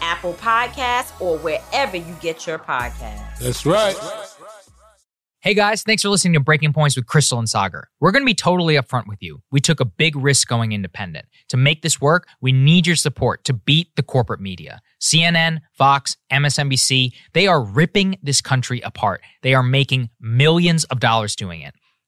Apple Podcasts, or wherever you get your podcasts. That's right. Hey guys, thanks for listening to Breaking Points with Crystal and Sagar. We're going to be totally upfront with you. We took a big risk going independent. To make this work, we need your support to beat the corporate media. CNN, Fox, MSNBC, they are ripping this country apart. They are making millions of dollars doing it.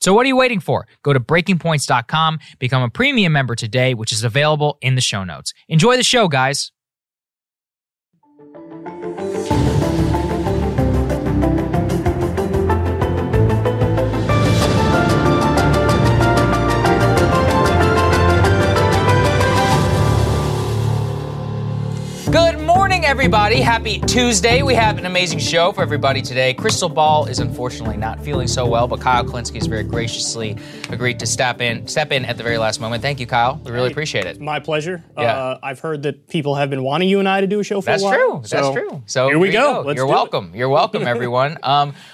So what are you waiting for? Go to breakingpoints.com, become a premium member today, which is available in the show notes. Enjoy the show, guys. Good morning, everybody. Happy Tuesday. We have an amazing show for everybody today. Crystal Ball is unfortunately not feeling so well, but Kyle Kalinski has very graciously agreed to step in at the very last moment. Thank you, Kyle. We really appreciate it. My pleasure. Yeah. I've heard that people have been wanting you and I to do a show for a while. That's true. So here we go. You're welcome, everyone.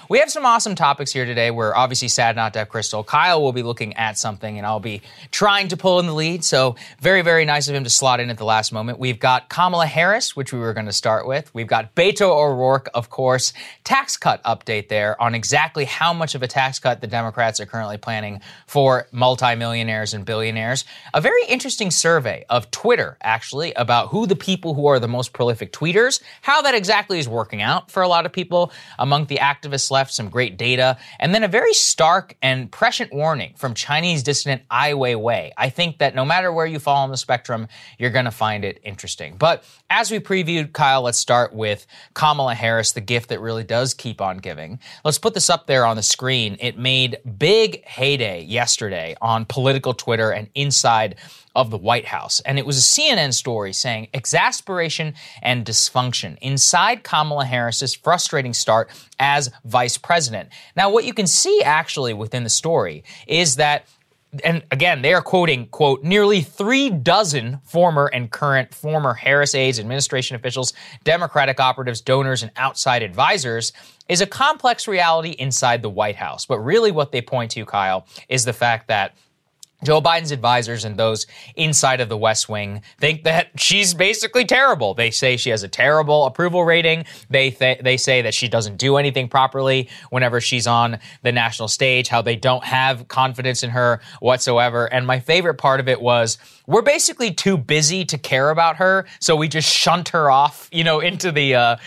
We have some awesome topics here today. We're obviously sad not to have Crystal. Kyle will be looking at something, and I'll be trying to pull in the lead. So very, very nice of him to slot in at the last moment. We've got Kamala Harris, which we were going to start with. We've got Beto O'Rourke, of course, tax cut update there on exactly how much of a tax cut the Democrats are currently planning for multimillionaires and billionaires. A very interesting survey of Twitter, actually, about who the people who are the most prolific tweeters, how that exactly is working out for a lot of people among the activists left, some great data, and then a very stark and prescient warning from Chinese dissident Ai Weiwei. I think that no matter where you fall on the spectrum, you're going to find it interesting. But as we previewed, Kyle, let's start with Kamala Harris, the gift that really does keep on giving. Let's put this up there on the screen. It made big heyday yesterday on political Twitter and inside of the White House. And it was a CNN story saying exasperation and dysfunction inside Kamala Harris's frustrating start as vice president. Now, what you can see actually within the story is that, and again, they are quoting, quote, nearly 36 former and current former Harris aides, administration officials, Democratic operatives, donors, and outside advisors, is a complex reality inside the White House. But really what they point to, Kyle, is the fact that Joe Biden's advisors and those inside of the West Wing think that she's basically terrible. They say she has a terrible approval rating. They say that she doesn't do anything properly whenever she's on the national stage, how they don't have confidence in her whatsoever. And my favorite part of it was, we're basically too busy to care about her, so we just shunt her off, into the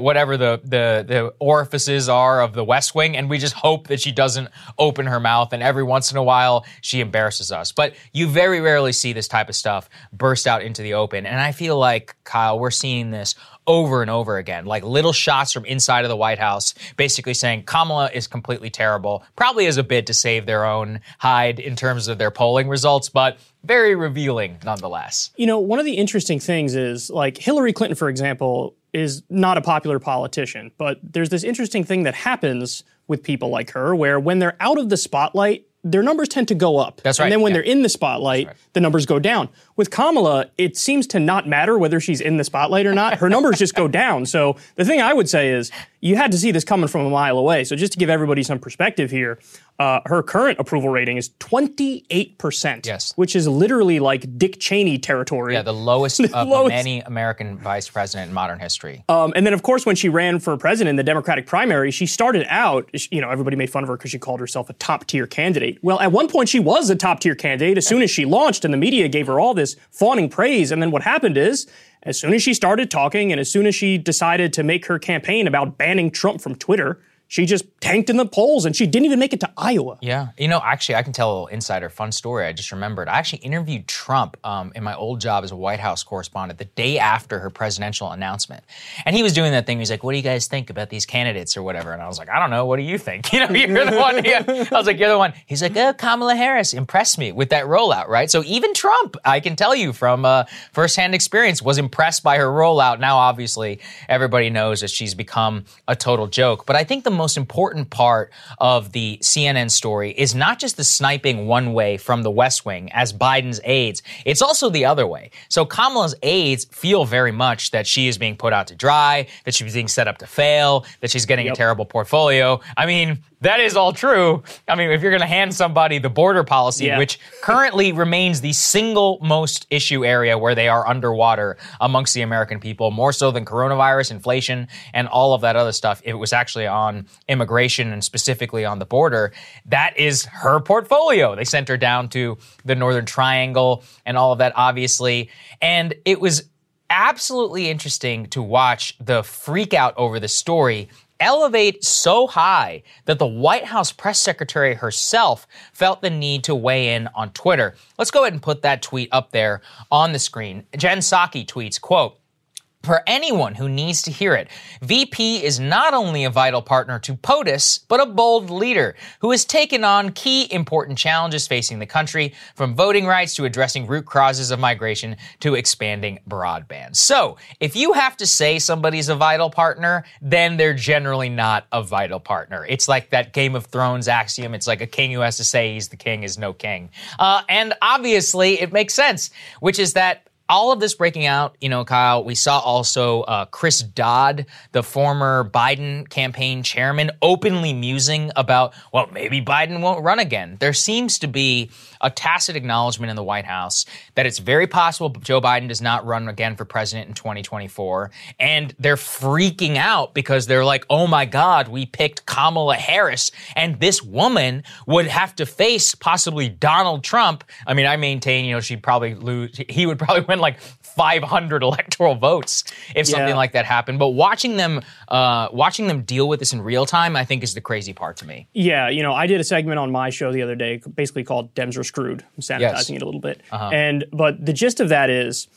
whatever the orifices are of the West Wing, and we just hope that she doesn't open her mouth, and every once in a while she embarrasses us. But you very rarely see this type of stuff burst out into the open, and I feel like, Kyle, we're seeing this over and over again, like little shots from inside of the White House, basically saying Kamala is completely terrible, probably as a bid to save their own hide in terms of their polling results, but very revealing nonetheless. You know, one of the interesting things is, like, Hillary Clinton, for example, is not a popular politician, but there's this interesting thing that happens with people like her where when they're out of the spotlight, their numbers tend to go up. That's right. And then when they're in the spotlight, the numbers go down. With Kamala, it seems to not matter whether she's in the spotlight or not. Her numbers just go down. So the thing I would say is you had to see this coming from a mile away. So just to give everybody some perspective here, her current approval rating is 28%, which is literally like Dick Cheney territory. Yeah, the lowest of any American vice president in modern history. And then, of course, when she ran for president in the Democratic primary, she started out, you know, everybody made fun of her because she called herself a top-tier candidate. Well, at one point, she was a top-tier candidate as soon as she launched, and the media gave her all this fawning praise. And then what happened is, as soon as she started talking and as soon as she decided to make her campaign about banning Trump from Twitter, she just tanked in the polls, and she didn't even make it to Iowa. Yeah. You know, actually, I can tell a little insider fun story I just remembered. I actually interviewed Trump in my old job as a White House correspondent the day after her presidential announcement. And he was doing that thing. He's like, what do you guys think about these candidates or whatever? And I was like, I don't know. What do you think? You know, you're the one. I was like, you're the one. He's like, oh, Kamala Harris impressed me with that rollout, right? So even Trump, I can tell you from firsthand experience, was impressed by her rollout. Now, obviously, everybody knows that she's become a total joke. But I think the most important part of the CNN story is not just the sniping one way from the West Wing as Biden's aides, it's also the other way. So Kamala's aides feel very much that she is being put out to dry, that she's being set up to fail, that she's getting a terrible portfolio. I mean, that is all true. I mean, if you're going to hand somebody the border policy, which currently remains the single most issue area where they are underwater amongst the American people, more so than coronavirus, inflation, and all of that other stuff. It was actually on immigration and specifically on the border. That is her portfolio. They sent her down to the Northern Triangle and all of that, obviously. And it was absolutely interesting to watch the freak out over the story elevate so high that the White House press secretary herself felt the need to weigh in on Twitter. Let's go ahead and put that tweet up there on the screen. Jen Psaki tweets, quote, "For anyone who needs to hear it, VP is not only a vital partner to POTUS, but a bold leader who has taken on key important challenges facing the country, from voting rights to addressing root causes of migration to expanding broadband." So, if you have to say somebody's a vital partner, then they're generally not a vital partner. It's like that Game of Thrones axiom. It's like a king who has to say he's the king is no king. And obviously, it makes sense, which is that all of this breaking out, you know, Kyle, we saw also Chris Dodd, the former Biden campaign chairman, openly musing about, well, maybe Biden won't run again. There seems to be a tacit acknowledgement in the White House that it's very possible Joe Biden does not run again for president in 2024. And they're freaking out because they're like, oh my God, we picked Kamala Harris, and this woman would have to face possibly Donald Trump. I mean, I maintain, you know, she'd probably lose, he would probably win like 500 electoral votes if something like that happened. But watching them deal with this in real time, I think, is the crazy part to me. Yeah, you know, I did a segment on my show the other day basically called Dems Are Screwed. I'm sanitizing it a little bit. But the gist of that is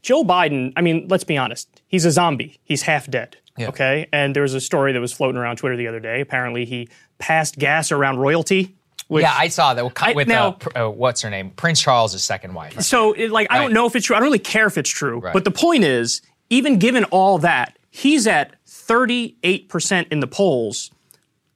Joe Biden, I mean, let's be honest, he's a zombie. He's half dead. Yeah. Okay? And there was a story that was floating around Twitter the other day. Apparently he passed gas around royalty. Which, yeah, I saw that what's her name? Prince Charles' second wife. Right? So, I don't know if it's true. I don't really care if it's true. Right. But the point is, even given all that, he's at 38% in the polls.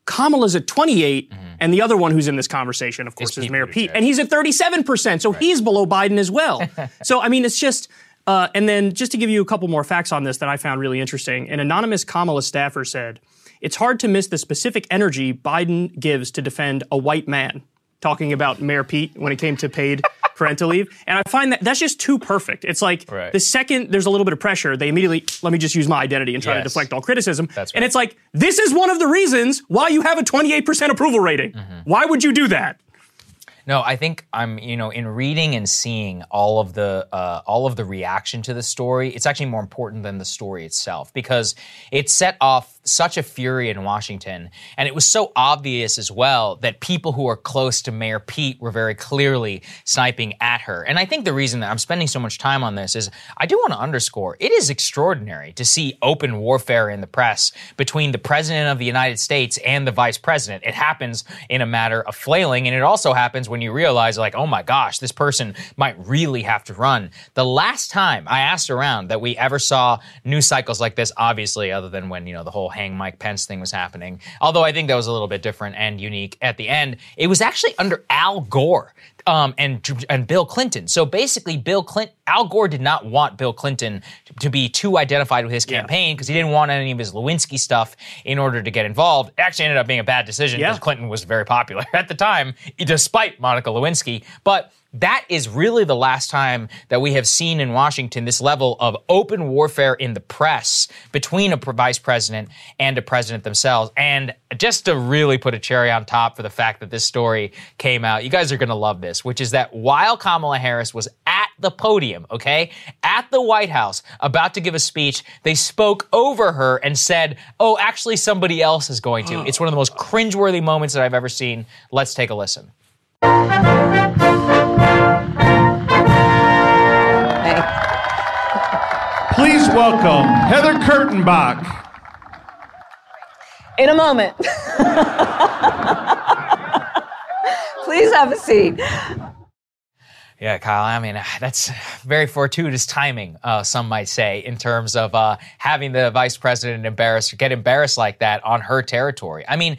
Kamala's at 28%, and the other one who's in this conversation, of course, is Mayor Pete. And he's at 37%, so he's below Biden as well. So, I mean, it's just... and then just to give you a couple more facts on this that I found really interesting, an anonymous Kamala staffer said, "It's hard to miss the specific energy Biden gives to defend a white man," talking about Mayor Pete when it came to paid parental leave. And I find that that's just too perfect. It's like the second there's a little bit of pressure, they immediately, let me just use my identity and try to deflect all criticism. That's right. And it's like, this is one of the reasons why you have a 28% approval rating. Why would you do that? No, I think I'm, you know, in reading and seeing all of the reaction to the story, it's actually more important than the story itself because it set off such a fury in Washington. And it was so obvious as well that people who are close to Mayor Pete were very clearly sniping at her. And I think the reason that I'm spending so much time on this is I do want to underscore, it is extraordinary to see open warfare in the press between the president of the United States and the vice president. It happens in a matter of flailing. And it also happens when you realize, like, oh my gosh, this person might really have to run. The last time I asked around that we ever saw news cycles like this, obviously, other than when, the whole hang Mike Pence thing was happening, although I think that was a little bit different and unique at the end, it was actually under Al Gore and Bill Clinton. So basically, Al Gore did not want Bill Clinton to be too identified with his campaign because he didn't want any of his Lewinsky stuff in order to get involved. It actually ended up being a bad decision because Clinton was very popular at the time, despite Monica Lewinsky. But that is really the last time that we have seen in Washington this level of open warfare in the press between a vice president and a president themselves. And just to really put a cherry on top for the fact that this story came out, you guys are going to love this, which is that while Kamala Harris was at the podium, at the White House, about to give a speech, they spoke over her and said, oh, actually somebody else is going to. It's one of the most cringeworthy moments that I've ever seen. Let's take a listen. Please welcome Heather Kurtenbach. In a moment. Please have a seat. Yeah, Kyle, I mean, that's very fortuitous timing, some might say, in terms of having the vice president get embarrassed like that on her territory. I mean,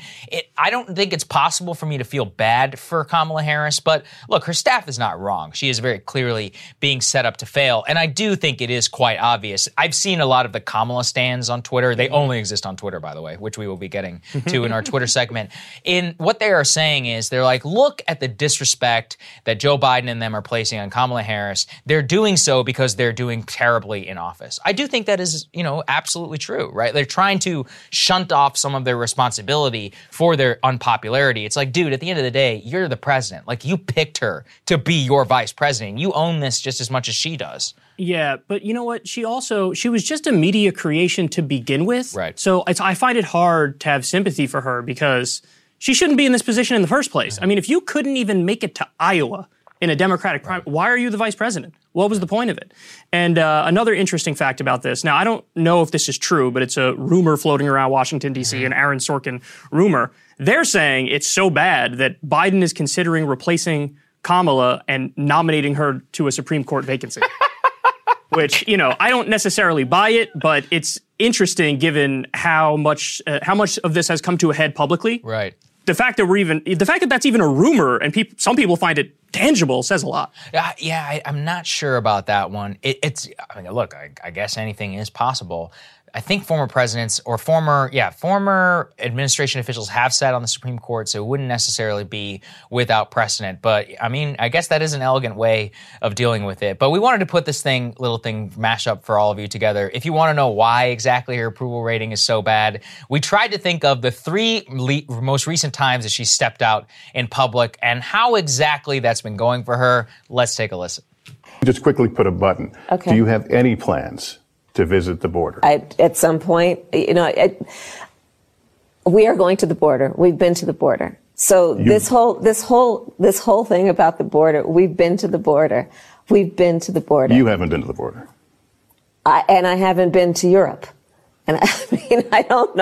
I don't think it's possible for me to feel bad for Kamala Harris, but look, her staff is not wrong. She is very clearly being set up to fail, and I do think it is quite obvious. I've seen a lot of the Kamala stands on Twitter. They only exist on Twitter, by the way, which we will be getting to in our Twitter segment. In what they are saying is they're like, look at the disrespect that Joe Biden and them are placing on Kamala Harris. They're doing so because they're doing terribly in office. I do think that is, absolutely true, right? They're trying to shunt off some of their responsibility for their unpopularity. It's like, dude, at the end of the day, you're the president. Like, you picked her to be your vice president. You own this just as much as she does. Yeah, but you know what? She was just a media creation to begin with. Right. So I find it hard to have sympathy for her because she shouldn't be in this position in the first place. Mm-hmm. I mean, if you couldn't even make it to Iowa in a Democratic primary, why are you the vice president? What was the point of it? And another interesting fact about this, now I don't know if this is true, but it's a rumor floating around Washington, D.C., an Aaron Sorkin rumor. They're saying it's so bad that Biden is considering replacing Kamala and nominating her to a Supreme Court vacancy. Which, I don't necessarily buy it, but it's interesting given how much of this has come to a head publicly. Right. The fact that that's even a rumor and some people find it tangible says a lot. I'm not sure about that one. I guess anything is possible. I think former presidents or former administration officials have sat on the Supreme Court, so it wouldn't necessarily be without precedent. But I mean, I guess that is an elegant way of dealing with it. But we wanted to put this mashup for all of you together. If you want to know why exactly her approval rating is so bad, we tried to think of the three most recent times that she stepped out in public and how exactly that's been going for her. Let's take a listen. Just quickly put a button. Okay. Do you have any plans to visit the border? At some point, we are going to the border. We've been to the border. So this whole thing about the border, we've been to the border. We've been to the border. You haven't been to the border. I haven't been to Europe. And I don't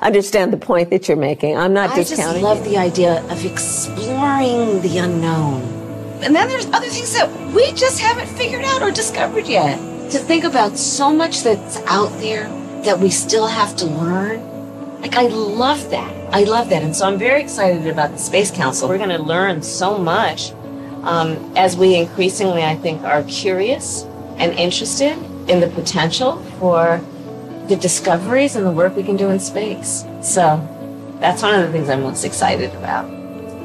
understand the point that you're making. I'm not discounting. I just love the idea of exploring the unknown. And then there's other things that we just haven't figured out or discovered yet. To think about so much that's out there that we still have to learn. I love that. And so I'm very excited about the Space Council. We're going to learn so much as we increasingly, I think, are curious and interested in the potential for the discoveries and the work we can do in space. So that's one of the things I'm most excited about.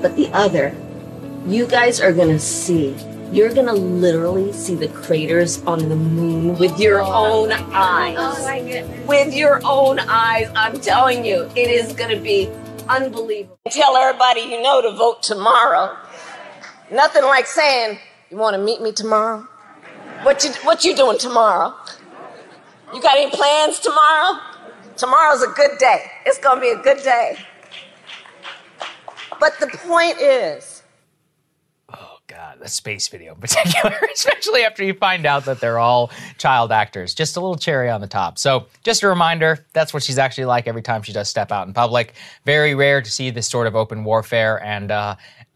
But the other, you guys are going to see. You're going to literally see the craters on the moon with your own eyes. Oh, my goodness. With your own eyes. I'm telling you, it is going to be unbelievable. Tell everybody to vote tomorrow. Nothing like saying, you want to meet me tomorrow? What you doing tomorrow? You got any plans tomorrow? Tomorrow's a good day. It's going to be a good day. But the point is, oh God, the space video in particular, especially after you find out that they're all child actors, just a little cherry on the top. So just a reminder, that's what she's actually like every time she does step out in public. Very rare to see this sort of open warfare, and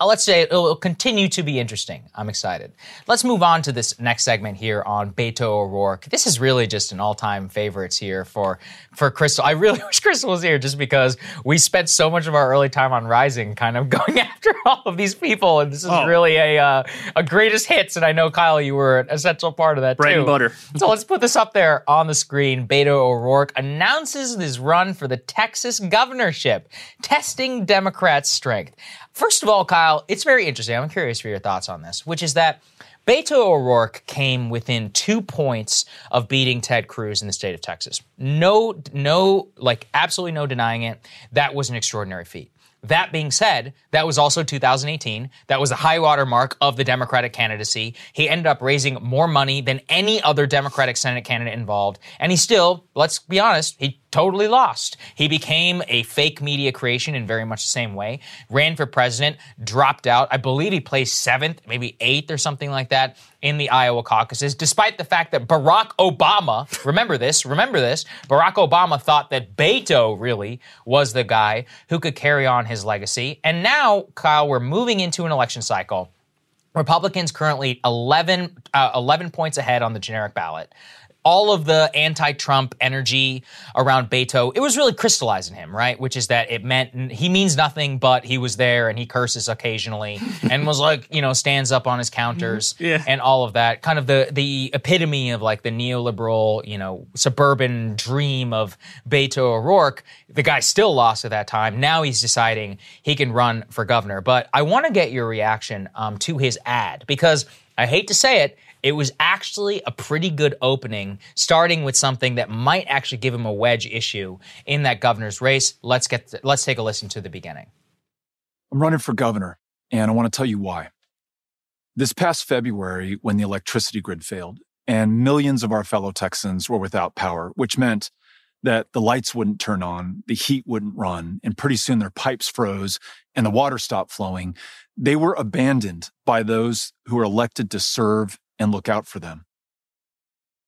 let's say it'll continue to be interesting. I'm excited. Let's move on to this next segment here on Beto O'Rourke. This is really just an all-time favorites here for Crystal. I really wish Crystal was here just because we spent so much of our early time on Rising kind of going after all of these people, and this is really a greatest hits, and I know, Kyle, you were an essential part of that too. Bread and butter. So let's put this up there on the screen. Beto O'Rourke announces his run for the Texas governorship, testing Democrats' strength. First of all, Kyle, it's very interesting. I'm curious for your thoughts on this, which is that Beto O'Rourke came within 2 points of beating Ted Cruz in the state of Texas. No, like absolutely no denying it. That was an extraordinary feat. That being said, that was also 2018. That was the high water mark of the Democratic candidacy. He ended up raising more money than any other Democratic Senate candidate involved. And he still, let's be honest, he totally lost. He became a fake media creation in very much the same way, ran for president, dropped out. I believe he placed 7th, maybe 8th or something like that in the Iowa caucuses, despite the fact that Barack Obama, remember this, Barack Obama thought that Beto really was the guy who could carry on his legacy. And now, Kyle, we're moving into an election cycle. Republicans currently 11 points ahead on the generic ballot. All of the anti-Trump energy around Beto, it was really crystallizing him, right? Which is that it meant he means nothing, but he was there and he curses occasionally and was like, you know, stands up on his counters and all of that. Kind of the epitome of like the neoliberal, you know, suburban dream of Beto O'Rourke. The guy still lost at that time. Now he's deciding he can run for governor. But I want to get your reaction to his ad, because I hate to say it, it was actually a pretty good opening, starting with something that might actually give him a wedge issue in that governor's race. Let's take a listen to the beginning. I'm running for governor, and I want to tell you why. This past February, when the electricity grid failed and millions of our fellow Texans were without power, which meant that the lights wouldn't turn on, the heat wouldn't run, and pretty soon their pipes froze and the water stopped flowing, they were abandoned by those who were elected to serve and look out for them.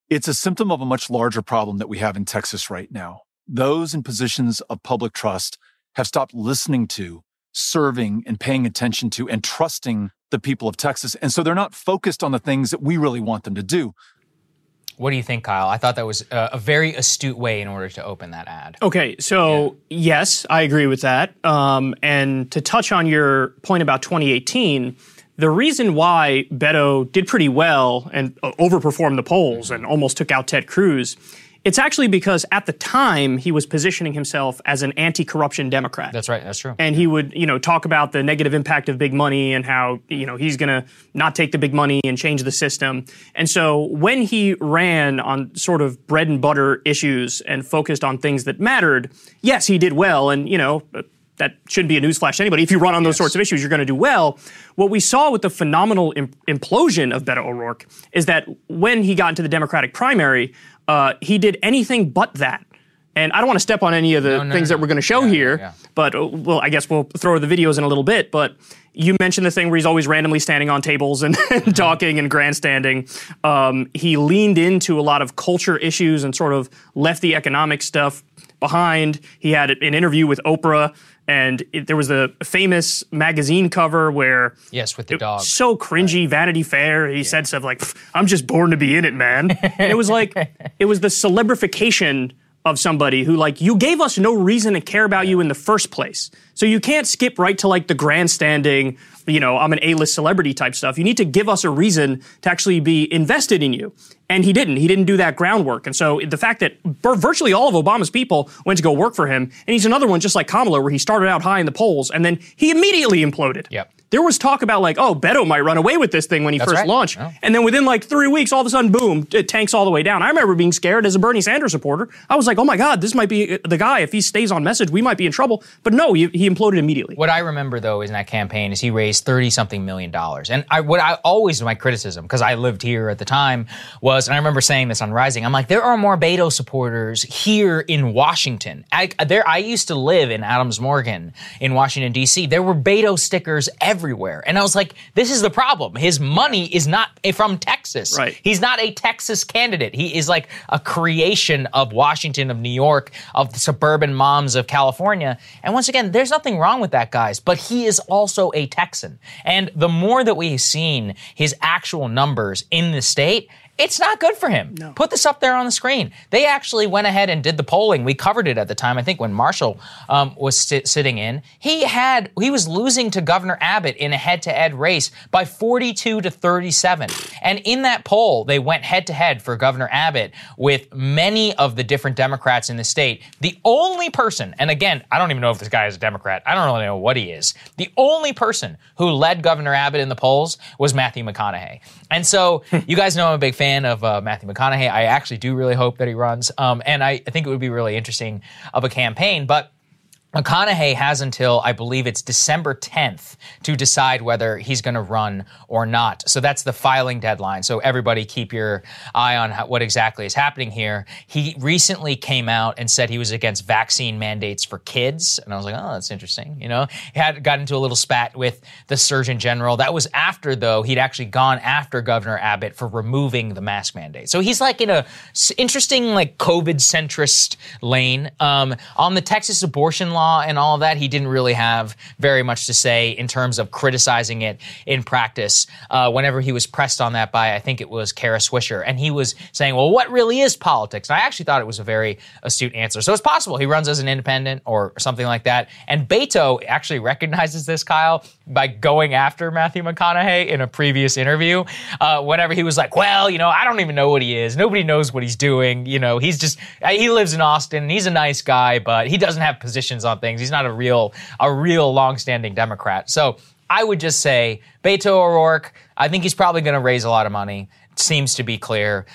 It's a symptom of a much larger problem that we have in Texas right now. Those in positions of public trust have stopped listening to, serving, and paying attention to, and trusting the people of Texas. And so they're not focused on the things that we really want them to do. What do you think, Kyle? I thought that was a very astute way in order to open that ad. Okay, so yes, I agree with that. And to touch on your point about 2018, the reason why Beto did pretty well and overperformed the polls and almost took out Ted Cruz, it's actually because at the time he was positioning himself as an anti-corruption Democrat. That's right. That's true. And he would, you know, talk about the negative impact of big money and how, you know, he's going to not take the big money and change the system. And so when he ran on sort of bread and butter issues and focused on things that mattered, yes, he did well. And, you know, that shouldn't be a newsflash to anybody. If you run on those sorts of issues, you're going to do well. What we saw with the phenomenal implosion of Beto O'Rourke is that when he got into the Democratic primary, he did anything but that. And I don't want to step on any of the things that we're going to show here, but well, I guess we'll throw the videos in a little bit. But you mentioned the thing where he's always randomly standing on tables and talking and grandstanding. He leaned into a lot of culture issues and sort of left the economic stuff behind. He had an interview with Oprah, and there was a famous magazine cover where... Yes, with the dog. So cringy, right. Vanity Fair. He said stuff like, I'm just born to be in it, man. And it was like, it was the celebrification of somebody who, like, you gave us no reason to care about you in the first place. So you can't skip right to, like, the grandstanding, you know, I'm an A-list celebrity type stuff. You need to give us a reason to actually be invested in you. And he didn't. He didn't do that groundwork. And so the fact that virtually all of Obama's people went to go work for him, and he's another one just like Kamala, where he started out high in the polls, and then he immediately imploded. Yep. There was talk about like, oh, Beto might run away with this thing when he first launched. Yeah. And then within like 3 weeks, all of a sudden, boom, it tanks all the way down. I remember being scared as a Bernie Sanders supporter. I was like, oh my God, this might be the guy. If he stays on message, we might be in trouble. But no, he imploded immediately. What I remember though is in that campaign is he raised $30-something million. And what I always, my criticism, because I lived here at the time was, and I remember saying this on Rising, I'm like, there are more Beto supporters here in Washington. I used to live in Adams Morgan in Washington, D.C. There were Beto stickers everywhere. And I was like, this is the problem. His money is not from Texas. Right. He's not a Texas candidate. He is like a creation of Washington, of New York, of the suburban moms of California. And once again, there's nothing wrong with that, guys, but he is also a Texan. And the more that we've seen his actual numbers in the state, it's not good for him. No. Put this up there on the screen. They actually went ahead and did the polling. We covered it at the time, I think, when Marshall was sitting in. He was losing to Governor Abbott in a head-to-head race by 42-37. And in that poll, they went head-to-head for Governor Abbott with many of the different Democrats in the state. The only person, and again, I don't even know if this guy is a Democrat. I don't really know what he is. The only person who led Governor Abbott in the polls was Matthew McConaughey. And so you guys know I'm a big fan of Matthew McConaughey. I actually do really hope that he runs. And I think it would be really interesting of a campaign. But McConaughey has until, I believe it's December 10th, to decide whether he's going to run or not. So that's the filing deadline. So everybody keep your eye on what exactly is happening here. He recently came out and said he was against vaccine mandates for kids. And I was like, oh, that's interesting. You know, he had gotten into a little spat with the Surgeon General. That was after, though, he'd actually gone after Governor Abbott for removing the mask mandate. So he's like in a interesting, like COVID centrist lane. On the Texas abortion law, and all of that, he didn't really have very much to say in terms of criticizing it in practice whenever he was pressed on that by, I think it was Kara Swisher. And he was saying, well, what really is politics? And I actually thought it was a very astute answer. So it's possible he runs as an independent or something like that. And Beto actually recognizes this, Kyle, by going after Matthew McConaughey in a previous interview whenever he was like, well, you know, I don't even know what he is. Nobody knows what he's doing. You know, he's just, he lives in Austin. And he's a nice guy, but he doesn't have positions on things. He's not a real long-standing Democrat. So I would just say Beto O'Rourke, I think he's probably going to raise a lot of money. Seems to be clear.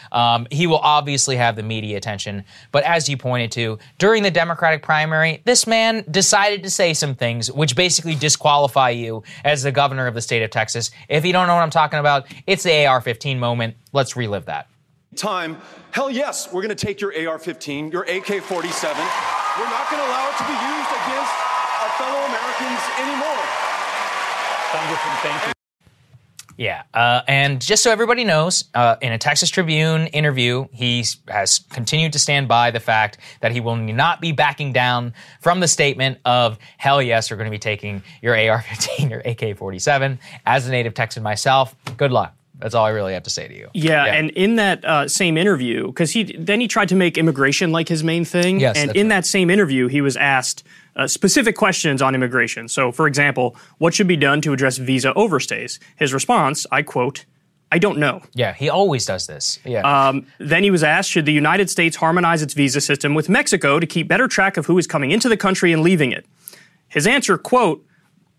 He will obviously have the media attention. But as you pointed to, during the Democratic primary, this man decided to say some things which basically disqualify you as the governor of the state of Texas. If you don't know what I'm talking about, it's the AR-15 moment. Let's relive that. Time. Hell yes, we're going to take your AR-15, your AK-47. We're not going to allow it to be used against our fellow Americans anymore. Thank you. Yeah, and just so everybody knows, in a Texas Tribune interview, he has continued to stand by the fact that he will not be backing down from the statement of, hell yes, we're going to be taking your AR-15, your AK-47. As a native Texan myself, good luck. That's all I really have to say to you. Yeah. And in that same interview, because he tried to make immigration like his main thing. Yes, and in that same interview, he was asked specific questions on immigration. So, for example, what should be done to address visa overstays? His response, I quote, I don't know. Yeah, he always does this. Yeah. Then he was asked, should the United States harmonize its visa system with Mexico to keep better track of who is coming into the country and leaving it? His answer, quote,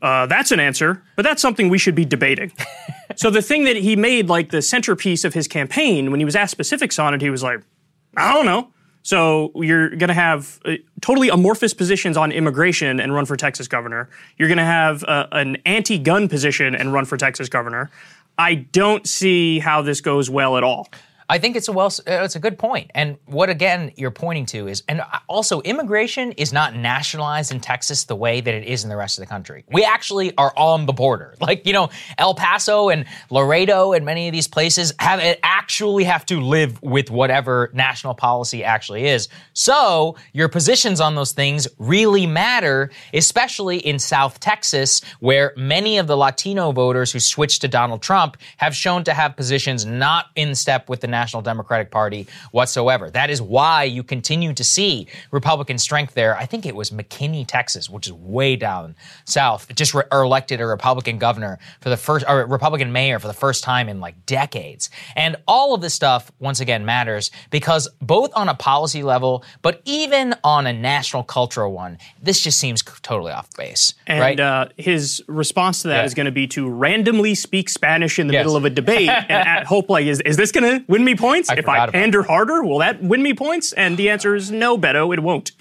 that's an answer, but that's something we should be debating. So the thing that he made like the centerpiece of his campaign, when he was asked specifics on it, he was like, I don't know. So you're going to have totally amorphous positions on immigration and run for Texas governor. You're going to have an anti-gun position and run for Texas governor. I don't see how this goes well at all. I think it's a good point. And what, again, you're pointing to is, and also immigration is not nationalized in Texas the way that it is in the rest of the country. We actually are on the border. Like, you know, El Paso and Laredo and many of these places actually have to live with whatever national policy actually is. So your positions on those things really matter, especially in South Texas, where many of the Latino voters who switched to Donald Trump have shown to have positions not in step with the national National Democratic Party whatsoever. That is why you continue to see Republican strength there. I think it was McKinney, Texas, which is way down south, just elected a Republican governor for the first, or a Republican mayor for the first time in like decades. And all of this stuff, once again, matters because both on a policy level, but even on a national cultural one, this just seems totally off base. And right? His response to that is going to be to randomly speak Spanish in the middle of a debate and hope like, is this going to win me points? If I pander harder, will that win me points? And the answer is no, Beto, it won't.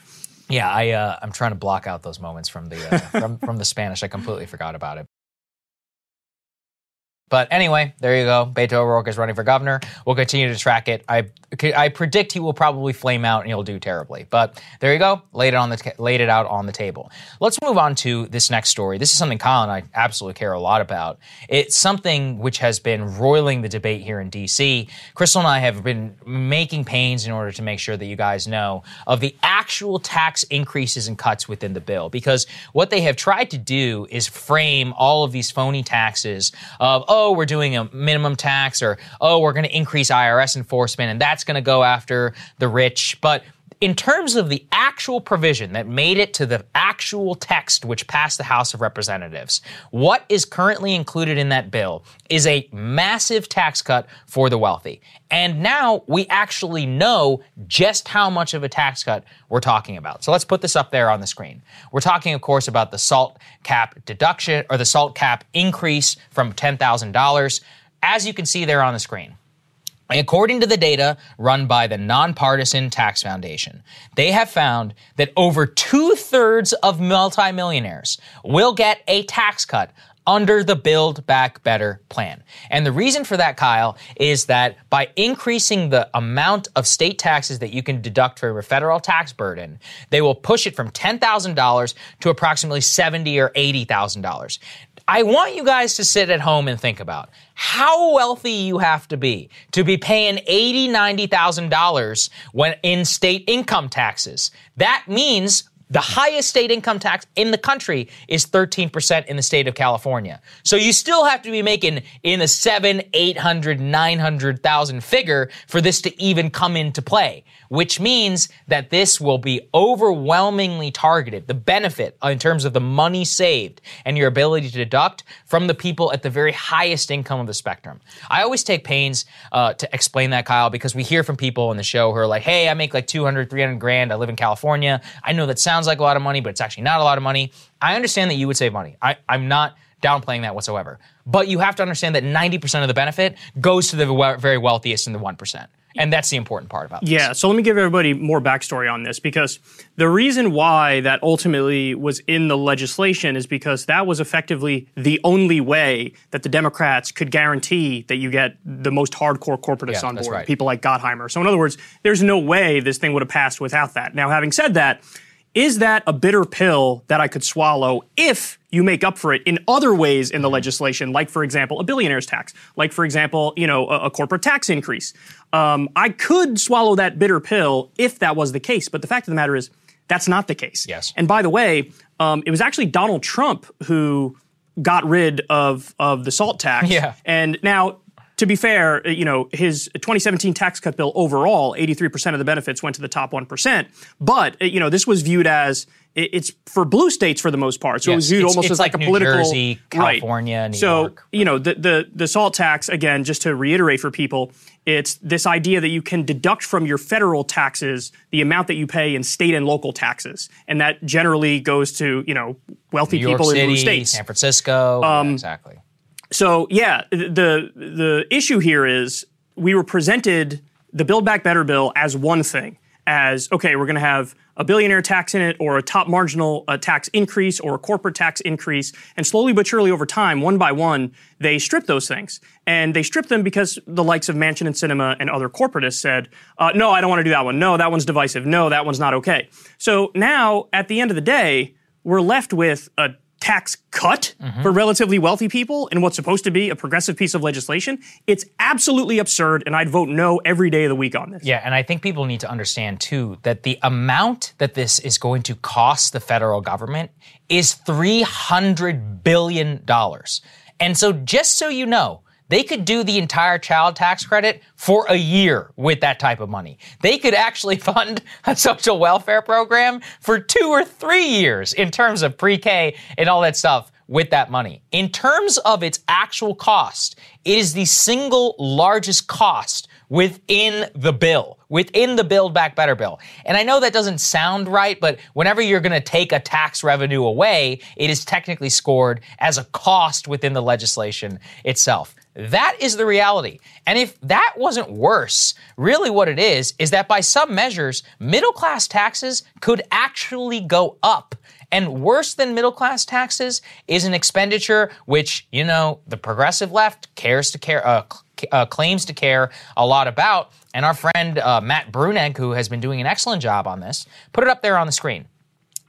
Yeah, I'm trying to block out those moments from the from the Spanish. I completely forgot about it. But anyway, there you go. Beto O'Rourke is running for governor. We'll continue to track it. I predict he will probably flame out and he'll do terribly. But there you go. Laid it out on the table. Let's move on to this next story. This is something Kyle and I absolutely care a lot about. It's something which has been roiling the debate here in D.C. Crystal and I have been making pains in order to make sure that you guys know of the actual tax increases and cuts within the bill. Because what they have tried to do is frame all of these phony taxes of, oh, we're doing a minimum tax, or, oh, we're going to increase IRS enforcement, and that's going to go after the rich. But in terms of the actual provision that made it to the actual text which passed the House of Representatives, what is currently included in that bill is a massive tax cut for the wealthy. And now we actually know just how much of a tax cut we're talking about. So let's put this up there on the screen. We're talking, of course, about the SALT cap deduction, or the SALT cap increase from $10,000, as you can see there on the screen. According to the data run by the Nonpartisan Tax Foundation, they have found that over 2/3 of multimillionaires will get a tax cut under the Build Back Better plan. And the reason for that, Kyle, is that by increasing the amount of state taxes that you can deduct from a federal tax burden, they will push it from $10,000 to approximately $70,000 or $80,000. I want you guys to sit at home and think about how wealthy you have to be paying $80,000, $90,000 when in state income taxes. That means the highest state income tax in the country is 13% in the state of California. So you still have to be making in the 700,000, 800,000, 900,000 figure for this to even come into play, which means that this will be overwhelmingly targeted, the benefit in terms of the money saved and your ability to deduct from the people at the very highest income of the spectrum. I always take pains to explain that, Kyle, because we hear from people on the show who are like, hey, I make like 200, 300 grand. I live in California. I know that sounds like a lot of money, but it's actually not a lot of money. I understand that you would save money. I'm not downplaying that whatsoever. But you have to understand that 90% of the benefit goes to the very wealthiest in the 1%. And that's the important part about this. Yeah, so let me give everybody more backstory on this, because the reason why that ultimately was in the legislation is because that was effectively the only way that the Democrats could guarantee that you get the most hardcore corporatists on board, people like Gottheimer. So in other words, there's no way this thing would have passed without that. Now, having said that, is that a bitter pill that I could swallow if you make up for it in other ways in the legislation, like, for example, a billionaire's tax, like, for example, you know, a corporate tax increase? I could swallow that bitter pill if that was the case. But the fact of the matter is that's not the case. Yes. And by the way, it was actually Donald Trump who got rid of the SALT tax. Yeah. And now, to be fair, you know, his 2017 tax cut bill overall, 83% of the benefits went to the top 1%. But, you know, this was viewed as, it's for blue states for the most part. So it was viewed almost as like a political— New Jersey, California, New York. So, you know, the SALT tax, again, just to reiterate for people, it's this idea that you can deduct from your federal taxes the amount that you pay in state and local taxes. And that generally goes to, you know, wealthy people in blue states. San Francisco, exactly. So, yeah, the issue here is we were presented the Build Back Better bill as one thing, as, okay, we're going to have a billionaire tax in it, or a top marginal tax increase, or a corporate tax increase. And slowly but surely over time, one by one, they stripped those things. And they stripped them because the likes of Manchin and Sinema and other corporatists said, no, I don't want to do that one. No, that one's divisive. No, that one's not okay. So now, at the end of the day, we're left with a tax cut for relatively wealthy people in what's supposed to be a progressive piece of legislation. It's absolutely absurd, and I'd vote no every day of the week on this. Yeah, and I think people need to understand, too, that the amount that this is going to cost the federal government is $300 billion. And so just so you know, They could do the entire child tax credit for a year with that type of money. They could actually fund a social welfare program for 2 or 3 years in terms of pre-K and all that stuff with that money. In terms of its actual cost, it is the single largest cost within the bill, within the Build Back Better bill. And I know that doesn't sound right, but whenever you're going to take a tax revenue away, it is technically scored as a cost within the legislation itself. That is the reality. And if that wasn't worse, really what it is that by some measures, middle-class taxes could actually go up. And worse than middle-class taxes is an expenditure which, you know, the progressive left claims to care a lot about. And our friend Matt Bruning, who has been doing an excellent job on this, put it up there on the screen.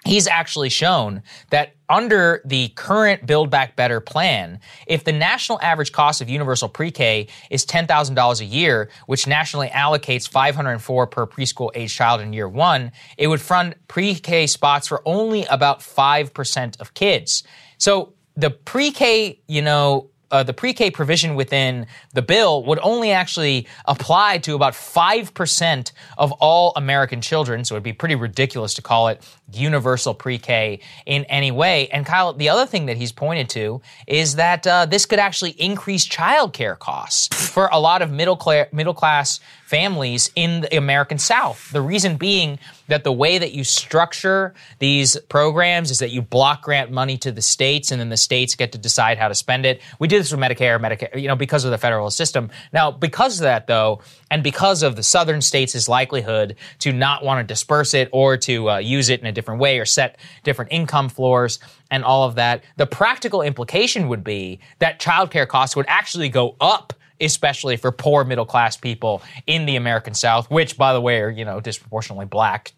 He's actually shown that under the current Build Back Better plan, if the national average cost of universal pre-K is $10,000 a year, which nationally allocates $504 per preschool-age child in year one, it would fund pre-K spots for only about 5% of kids. So the pre-K, the pre-K provision within the bill would only actually apply to about 5% of all American children. So it'd be pretty ridiculous to call it universal pre-K in any way. And Kyle, the other thing that he's pointed to is that this could actually increase childcare costs for a lot of middle-class families in the American South. The reason being that the way that you structure these programs is that you block grant money to the states, and then the states get to decide how to spend it. We did this with Medicare, because of the federal system. Now, because of that, though, and because of the southern states' likelihood to not want to disperse it or to use it in a different way or set different income floors and all of that, the practical implication would be that childcare costs would actually go up, especially for poor middle-class people in the American South, which, by the way, are, disproportionately black.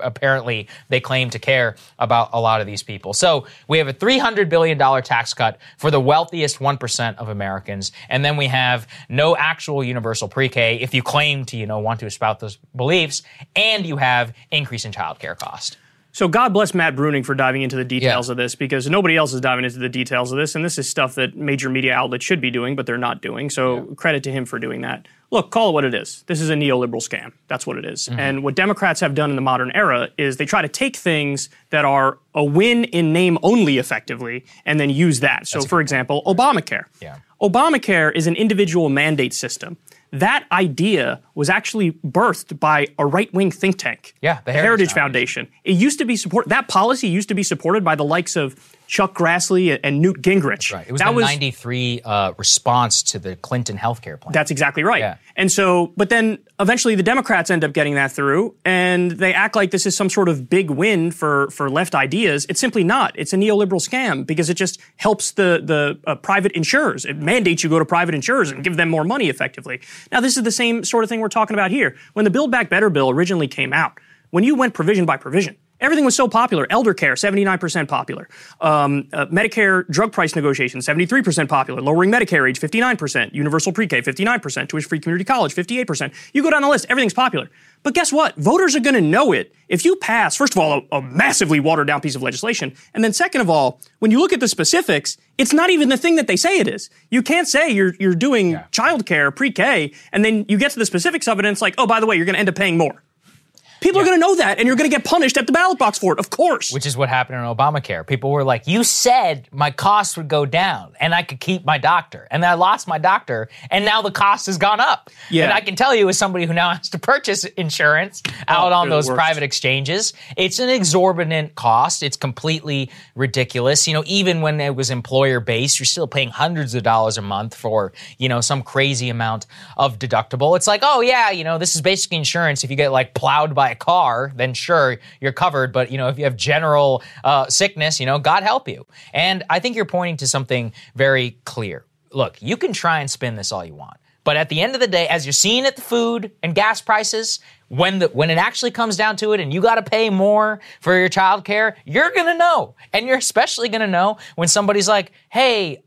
Apparently, they claim to care about a lot of these people. So we have a $300 billion tax cut for the wealthiest 1% of Americans, and then we have no actual universal pre-K if you claim to, want to espouse those beliefs, and you have increase in childcare cost. So God bless Matt Bruning for diving into the details of this, because nobody else is diving into the details of this, and this is stuff that major media outlets should be doing, but they're not doing, so credit to him for doing that. Look, call it what it is. This is a neoliberal scam. That's what it is. Mm-hmm. And what Democrats have done in the modern era is they try to take things that are a win in name only effectively and then use that. So, for example, Obamacare. Yeah. Obamacare is an individual mandate system. That idea was actually birthed by a right-wing think tank, the Heritage Foundation. That policy used to be supported by the likes of Chuck Grassley and Newt Gingrich. That's right. It was the 93 response to the Clinton health care plan. That's exactly right. Yeah. And so, but then eventually the Democrats end up getting that through, and they act like this is some sort of big win for left ideas. It's simply not. It's a neoliberal scam because it just helps the private insurers. It mandates you go to private insurers and give them more money effectively. Now, this is the same sort of thing we're talking about here. When the Build Back Better bill originally came out, when you went provision by provision, everything was so popular. Elder care, 79% popular. Medicare drug price negotiations, 73% popular. Lowering Medicare age, 59%. Universal pre-K, 59%. Tuition-free community college, 58%. You go down the list, everything's popular. But guess what? Voters are going to know it if you pass, first of all, a massively watered-down piece of legislation. And then second of all, when you look at the specifics, it's not even the thing that they say it is. You can't say you're doing childcare, pre-K, and then you get to the specifics of it and it's like, oh, by the way, you're going to end up paying more. People are going to know that, and you're going to get punished at the ballot box for it, of course. Which is what happened in Obamacare. People were like, you said my costs would go down, and I could keep my doctor. And then I lost my doctor, and now the cost has gone up. Yeah. And I can tell you, as somebody who now has to purchase insurance out on those private exchanges, it's an exorbitant cost. It's completely ridiculous. Even when it was employer-based, you're still paying hundreds of dollars a month for, some crazy amount of deductible. It's like, oh, yeah, this is basically insurance. If you get, plowed by a car, then sure, you're covered. But, if you have general sickness, God help you. And I think you're pointing to something very clear. Look, you can try and spin this all you want. But at the end of the day, as you're seeing at the food and gas prices, when it actually comes down to it and you got to pay more for your childcare, you're going to know. And you're especially going to know when somebody's like, hey,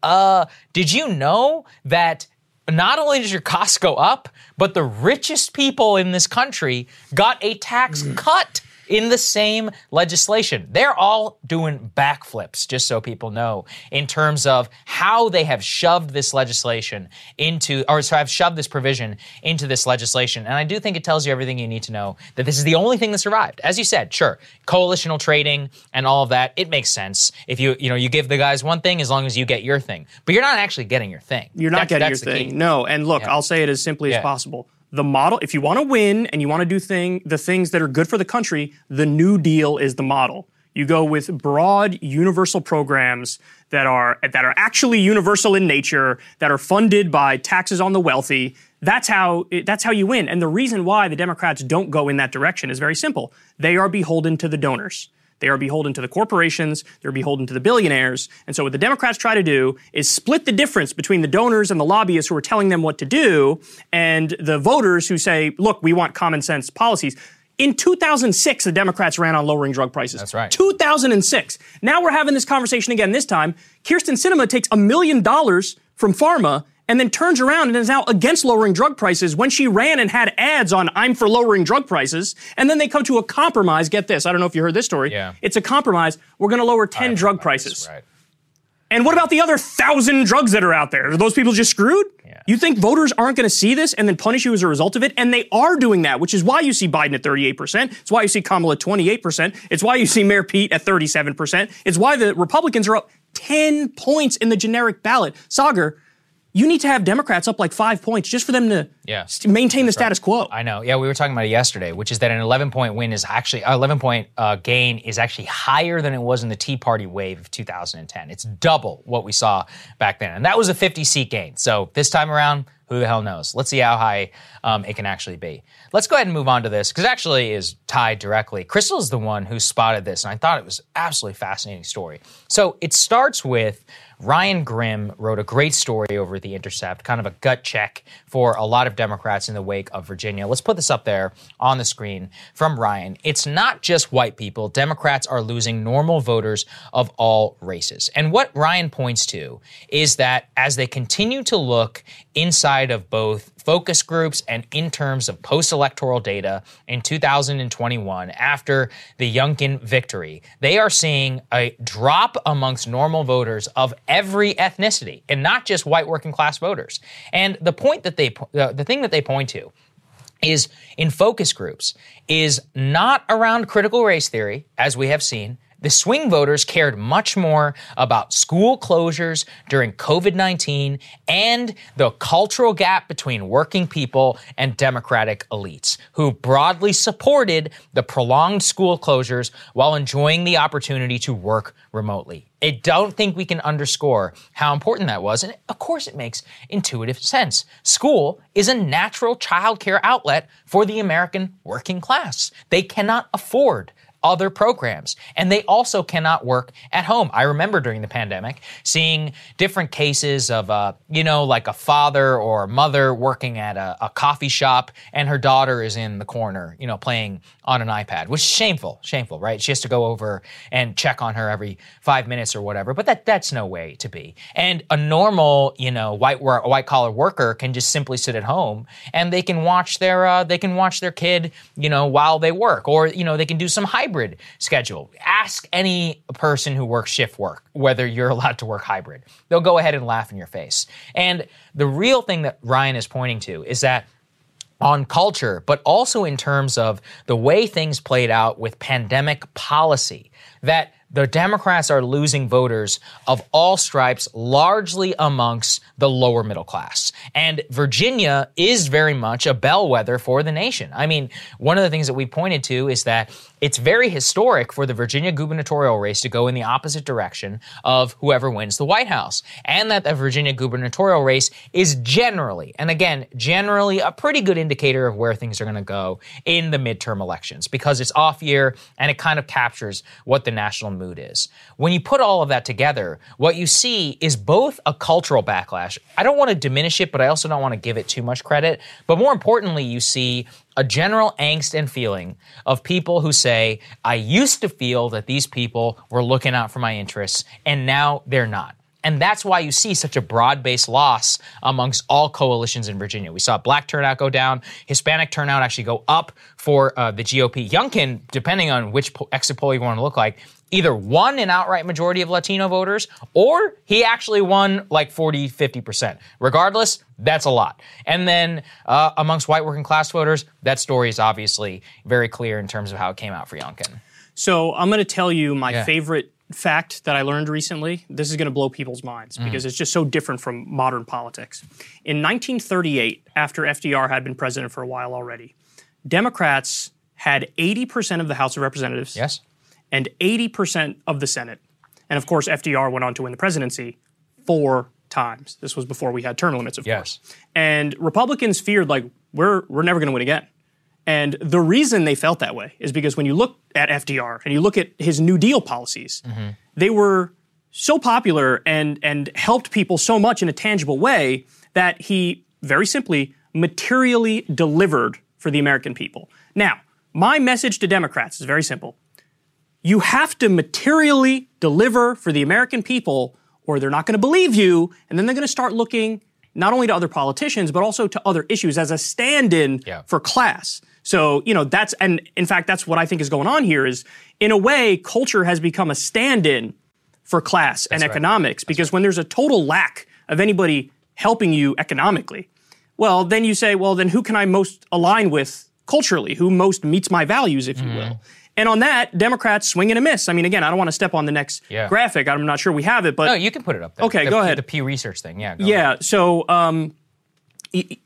did you know that not only does your cost go up, but the richest people in this country got a tax cut in the same legislation. They're all doing backflips, just so people know, in terms of how they have shoved this legislation into, or so I've shoved this provision into this legislation. And I do think it tells you everything you need to know, that this is the only thing that survived. As you said, sure, coalitional trading and all of that, it makes sense. If you give the guys one thing as long as you get your thing. But you're not actually getting your thing. You're not getting your thing. No, and look, I'll say it as simply as possible. The model, if you want to win and you want to do the things that are good for the country, the New Deal is the model. You go with broad, universal programs that are actually universal in nature, that are funded by taxes on the wealthy. That's how you win. And the reason why the Democrats don't go in that direction is very simple. They are beholden to the donors. They are beholden to the corporations. They're beholden to the billionaires. And so what the Democrats try to do is split the difference between the donors and the lobbyists who are telling them what to do and the voters who say, look, we want common sense policies. In 2006, the Democrats ran on lowering drug prices. That's right. 2006. Now we're having this conversation again this time. Kyrsten Sinema takes $1 million from pharma and then turns around and is now against lowering drug prices when she ran and had ads on I'm for lowering drug prices. And then they come to a compromise. Get this. I don't know if you heard this story. Yeah. It's a compromise. We're going to lower 10 drug prices. Right. And what about the other 1,000 drugs that are out there? Are those people just screwed? Yeah. You think voters aren't going to see this and then punish you as a result of it? And they are doing that, which is why you see Biden at 38%. It's why you see Kamala at 28%. It's why you see Mayor Pete at 37%. It's why the Republicans are up 10 points in the generic ballot. Sagar, you need to have Democrats up like 5 points just for them to maintain the status quo. I know. Yeah, we were talking about it yesterday, which is that an 11-point win is actually, 11-point gain is actually higher than it was in the Tea Party wave of 2010. It's double what we saw back then. And that was a 50-seat gain. So this time around, who the hell knows? Let's see how high it can actually be. Let's go ahead and move on to this, because it actually is tied directly. Crystal is the one who spotted this, and I thought it was an absolutely fascinating story. So it starts with Ryan Grimm wrote a great story over at The Intercept, kind of a gut check for a lot of Democrats in the wake of Virginia. Let's put this up there on the screen from Ryan. It's not just white people. Democrats are losing normal voters of all races. And what Ryan points to is that as they continue to look inside of both focus groups and in terms of post-electoral data in 2021 after the Youngkin victory, they are seeing a drop amongst normal voters of every ethnicity, and not just white working class voters. And the point that the thing that they point to is in focus groups is not around critical race theory, as we have seen. The swing voters cared much more about school closures during COVID-19 and the cultural gap between working people and Democratic elites, who broadly supported the prolonged school closures while enjoying the opportunity to work remotely. I don't think we can underscore how important that was. And of course, it makes intuitive sense. School is a natural childcare outlet for the American working class. They cannot afford other programs. And they also cannot work at home. I remember during the pandemic seeing different cases of, like a father or mother working at a coffee shop and her daughter is in the corner, playing on an iPad, which is shameful, right? She has to go over and check on her every 5 minutes or whatever, but that's no way to be. And a normal, white collar worker can just simply sit at home and they can watch their kid, while they work, or, they can do some hybrid schedule. Ask any person who works shift work whether you're allowed to work hybrid. They'll go ahead and laugh in your face. And the real thing that Ryan is pointing to is that on culture, but also in terms of the way things played out with pandemic policy, that the Democrats are losing voters of all stripes, largely amongst the lower middle class. And Virginia is very much a bellwether for the nation. I mean, one of the things that we pointed to is that it's very historic for the Virginia gubernatorial race to go in the opposite direction of whoever wins the White House, and that the Virginia gubernatorial race is generally a pretty good indicator of where things are going to go in the midterm elections, because it's off year and it kind of captures what the national mood is. When you put all of that together, what you see is both a cultural backlash. I don't want to diminish it, but I also don't want to give it too much credit. But more importantly, you see a general angst and feeling of people who say, I used to feel that these people were looking out for my interests, and now they're not. And that's why you see such a broad-based loss amongst all coalitions in Virginia. We saw black turnout go down, Hispanic turnout actually go up for the GOP. Youngkin, depending on which exit poll you want to look like, either won an outright majority of Latino voters or he actually won like 40, 50%. Regardless, that's a lot. And then amongst white working class voters, that story is obviously very clear in terms of how it came out for Youngkin. So I'm going to tell you my favorite fact that I learned recently. This is going to blow people's minds because it's just so different from modern politics. In 1938, after FDR had been president for a while already, Democrats had 80% of the House of Representatives. Yes. And 80% of the Senate. And of course, FDR went on to win the presidency 4 times. This was before we had term limits, of course. And Republicans feared, like, we're never going to win again. And the reason they felt that way is because when you look at FDR and you look at his New Deal policies, they were so popular and helped people so much in a tangible way that he, very simply, materially delivered for the American people. Now, my message to Democrats is very simple. You have to materially deliver for the American people or they're not going to believe you, and then they're going to start looking not only to other politicians but also to other issues as a stand-in for class. So, you know, that's, and in fact, that's what I think is going on here is, in a way, culture has become a stand-in for class and economics because when there's a total lack of anybody helping you economically, well, then you say, well, then who can I most align with culturally? Who most meets my values, if you will? And on that, Democrats swing and a miss. I mean, again, I don't want to step on the next graphic. I'm not sure we have it, but... No, you can put it up there. Okay, go ahead. The Pew Research thing, yeah, go ahead. So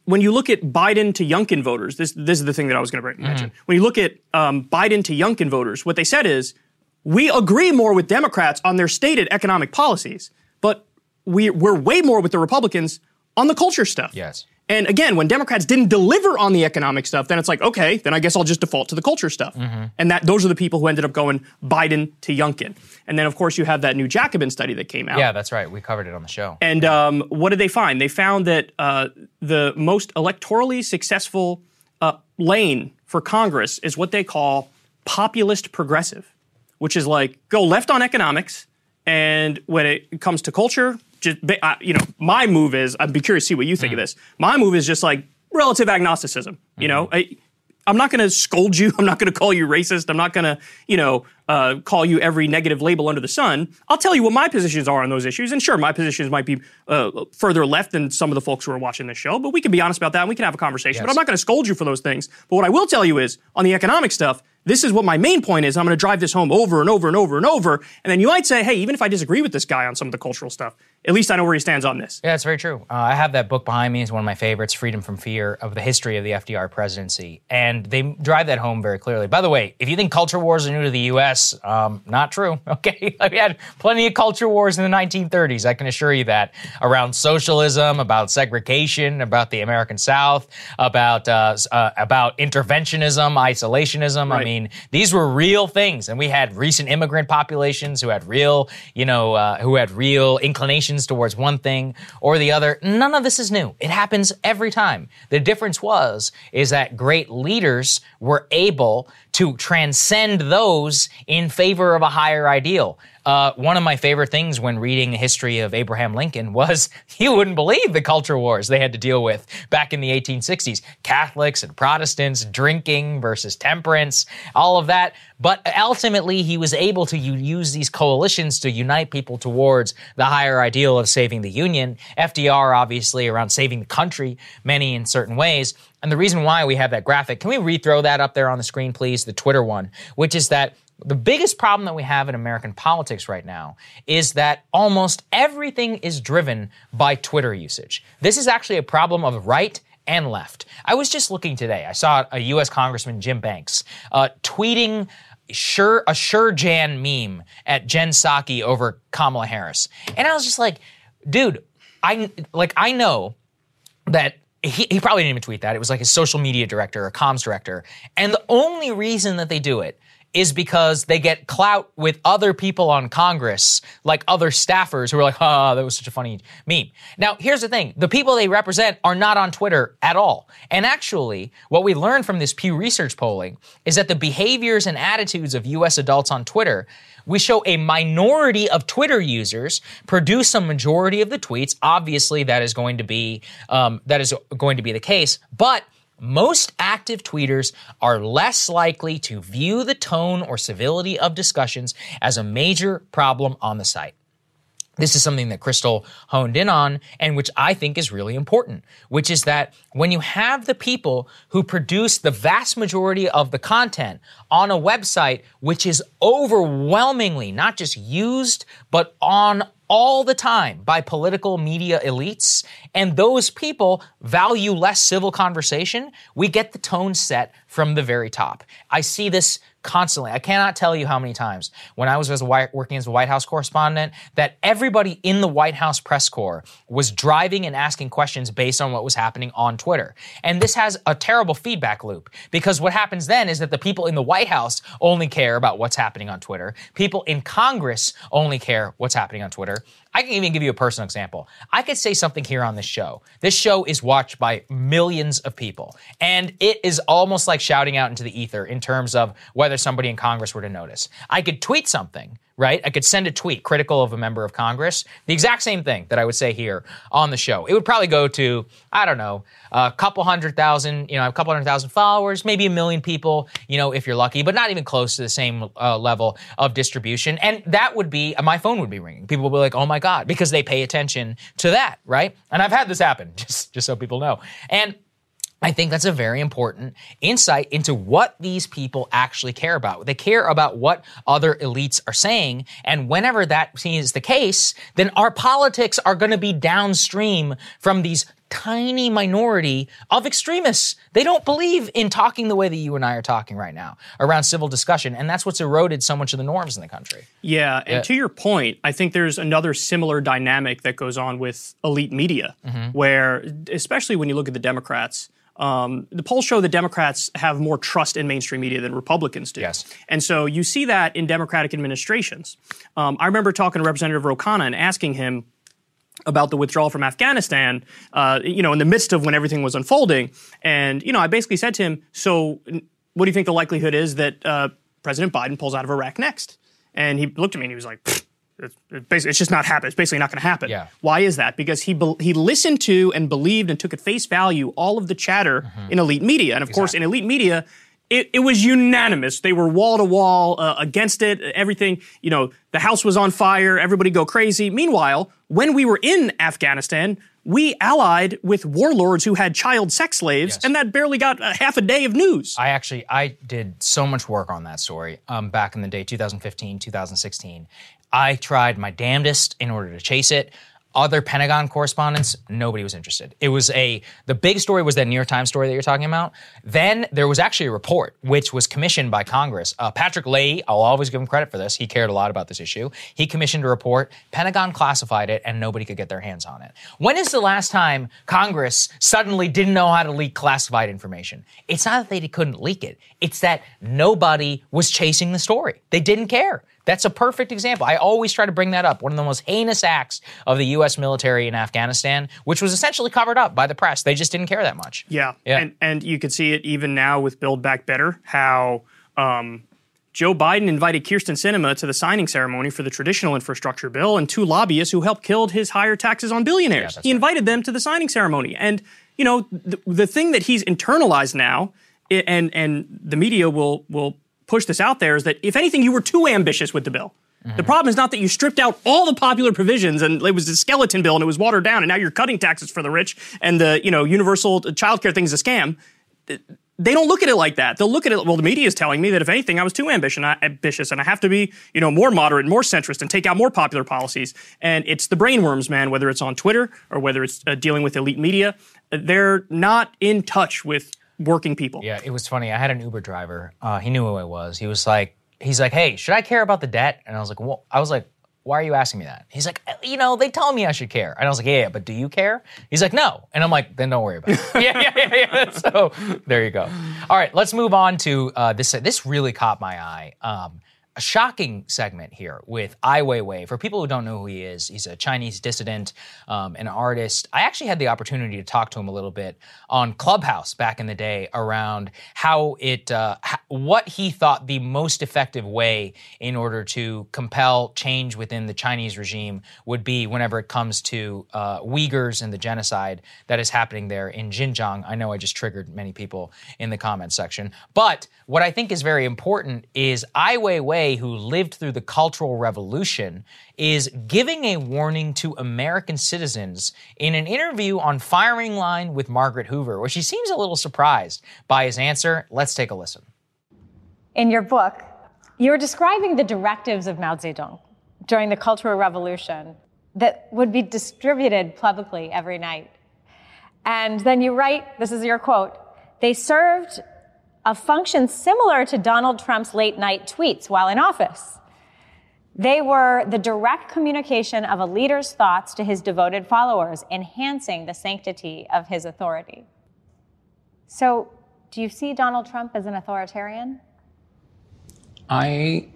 when you look at Biden to Youngkin voters, this is the thing that I was going to mention. When you look at Biden to Youngkin voters, what they said is, we agree more with Democrats on their stated economic policies, but we're way more with the Republicans on the culture stuff. Yes. And again, when Democrats didn't deliver on the economic stuff, then it's like, okay, then I guess I'll just default to the culture stuff. And those are the people who ended up going Biden to Youngkin. And then, of course, you have that new Jacobin study that came out. Yeah, that's right. We covered it on the show. And what did they find? They found that the most electorally successful lane for Congress is what they call populist progressive, which is like, go left on economics, and when it comes to culture... Just, you know, my move is, I'd be curious to see what you think of this. My move is just like relative agnosticism. You know, I'm not going to scold you. I'm not going to call you racist. I'm not going to, you know, call you every negative label under the sun. I'll tell you what my positions are on those issues. And sure, my positions might be further left than some of the folks who are watching this show, but we can be honest about that and we can have a conversation. Yes. But I'm not going to scold you for those things. But what I will tell you is, on the economic stuff, this is what my main point is. I'm going to drive this home over and over and over and over. And then you might say, hey, even if I disagree with this guy on some of the cultural stuff, at least I know where he stands on this. Yeah, it's very true. I have that book behind me. It's one of my favorites, Freedom from Fear, of the history of the FDR presidency. And they drive that home very clearly. By the way, if you think culture wars are new to the U.S., not true, okay? We had plenty of culture wars in the 1930s, I can assure you that, around socialism, about segregation, about the American South, about interventionism, isolationism. Right. I mean, these were real things, and we had recent immigrant populations who had real, you know, who had real inclinations towards one thing or the other. None of this is new. It happens every time. The difference is that great leaders were able to transcend those in favor of a higher ideal. One of my favorite things when reading a history of Abraham Lincoln was, you wouldn't believe the culture wars they had to deal with back in the 1860s. Catholics and Protestants, drinking versus temperance, all of that. But ultimately, he was able to use these coalitions to unite people towards the higher ideal of saving the Union. FDR, obviously, around saving the country, many in certain ways. And the reason why we have that graphic, can we re-throw that up there on the screen, please? The Twitter one, which is that the biggest problem that we have in American politics right now is that almost everything is driven by Twitter usage. This is actually a problem of right and left. I was just looking today. I saw a U.S. Congressman, Jim Banks, tweeting a Sure-Jan meme at Jen Psaki over Kamala Harris. And I was just like, dude, I know that he probably didn't even tweet that. It was like his social media director or comms director. And the only reason that they do it is because they get clout with other people on Congress, like other staffers who are like, oh, that was such a funny meme. Now, here's the thing. The people they represent are not on Twitter at all. And actually, what we learned from this Pew Research polling is that the behaviors and attitudes of U.S. adults on Twitter, we show a minority of Twitter users produce a majority of the tweets. Obviously, that is going to be the case. But most active tweeters are less likely to view the tone or civility of discussions as a major problem on the site. This is something that Crystal honed in on and which I think is really important, which is that when you have the people who produce the vast majority of the content on a website, which is overwhelmingly not just used, but on all the time by political media elites, and those people value less civil conversation, we get the tone set from the very top. I see this constantly. I cannot tell you how many times when I was working as a White House correspondent that everybody in the White House press corps was driving and asking questions based on what was happening on Twitter. And this has a terrible feedback loop because what happens then is that the people in the White House only care about what's happening on Twitter. People in Congress only care what's happening on Twitter. I can even give you a personal example. I could say something here on this show. This show is watched by millions of people, and it is almost like shouting out into the ether in terms of whether somebody in Congress were to notice. I could tweet something, right? I could send a tweet critical of a member of Congress, the exact same thing that I would say here on the show. It would probably go to, I don't know, a couple hundred thousand followers, maybe 1 million people, if you're lucky, but not even close to the same level of distribution. And that would be, my phone would be ringing. People would be like, oh my God, because they pay attention to that, right? And I've had this happen, just so people know. And I think that's a very important insight into what these people actually care about. They care about what other elites are saying. And whenever that is the case, then our politics are going to be downstream from these tiny minority of extremists. They don't believe in talking the way that you and I are talking right now around civil discussion. And that's what's eroded so much of the norms in the country. Yeah. And to your point, I think there's another similar dynamic that goes on with elite media, where, especially when you look at the Democrats, the polls show that Democrats have more trust in mainstream media than Republicans do. Yes. And so you see that in Democratic administrations. I remember talking to Representative Ro Khanna and asking him about the withdrawal from Afghanistan, in the midst of when everything was unfolding. And, I basically said to him, so what do you think the likelihood is that President Biden pulls out of Iraq next? And he looked at me and he was like, it's just not happening. It's basically not going to happen. Yeah. Why is that? Because he listened to and believed and took at face value all of the chatter in elite media. And of course, in elite media, it was unanimous. They were wall to wall against it. Everything, the house was on fire. Everybody go crazy. Meanwhile, when we were in Afghanistan, we allied with warlords who had child sex slaves, and that barely got half a day of news. I did so much work on that story back in the day, 2015, 2016. I tried my damnedest in order to chase it. Other Pentagon correspondents, nobody was interested. It was the big story was that New York Times story that you're talking about. Then there was actually a report which was commissioned by Congress. Patrick Leahy, I'll always give him credit for this. He cared a lot about this issue. He commissioned a report, Pentagon classified it, and nobody could get their hands on it. When is the last time Congress suddenly didn't know how to leak classified information? It's not that they couldn't leak it. It's that nobody was chasing the story. They didn't care. That's a perfect example. I always try to bring that up. One of the most heinous acts of the U.S. military in Afghanistan, which was essentially covered up by the press. They just didn't care that much. Yeah. And you can see it even now with Build Back Better, how Joe Biden invited Kyrsten Sinema to the signing ceremony for the traditional infrastructure bill and two lobbyists who helped kill his higher taxes on billionaires. He invited them to the signing ceremony. And, the thing that he's internalized now, and the media will push this out there, is that if anything, you were too ambitious with the bill. The problem is not that you stripped out all the popular provisions and it was a skeleton bill and it was watered down and now you're cutting taxes for the rich and the, universal childcare thing is a scam. They don't look at it like that. They'll look at it, well, the media is telling me that if anything, I was too ambitious and I have to be, more moderate, more centrist and take out more popular policies. And it's the brainworms, man, whether it's on Twitter or whether it's dealing with elite media. They're not in touch with working people. Yeah, it was funny. I had an Uber driver. He knew who I was. He's like, hey, should I care about the debt? And I was like, why are you asking me that? He's like, you know, they tell me I should care. And I was like, yeah, but do you care? He's like, no. And I'm like, then don't worry about it. Yeah. So there you go. All right, let's move on to this. This really caught my eye. A shocking segment here with Ai Weiwei. For people who don't know who he is, he's a Chinese dissident, an artist. I actually had the opportunity to talk to him a little bit on Clubhouse back in the day around how it, what he thought the most effective way in order to compel change within the Chinese regime would be whenever it comes to Uyghurs and the genocide that is happening there in Xinjiang. I know I just triggered many people in the comment section. But what I think is very important is Ai Weiwei, who lived through the Cultural Revolution, is giving a warning to American citizens in an interview on Firing Line with Margaret Hoover, where she seems a little surprised by his answer. Let's take a listen. In your book, you're describing the directives of Mao Zedong during the Cultural Revolution that would be distributed publicly every night. And then you write, this is your quote, they served a function similar to Donald Trump's late-night tweets while in office. They were the direct communication of a leader's thoughts to his devoted followers, enhancing the sanctity of his authority. So, do you see Donald Trump as an authoritarian? I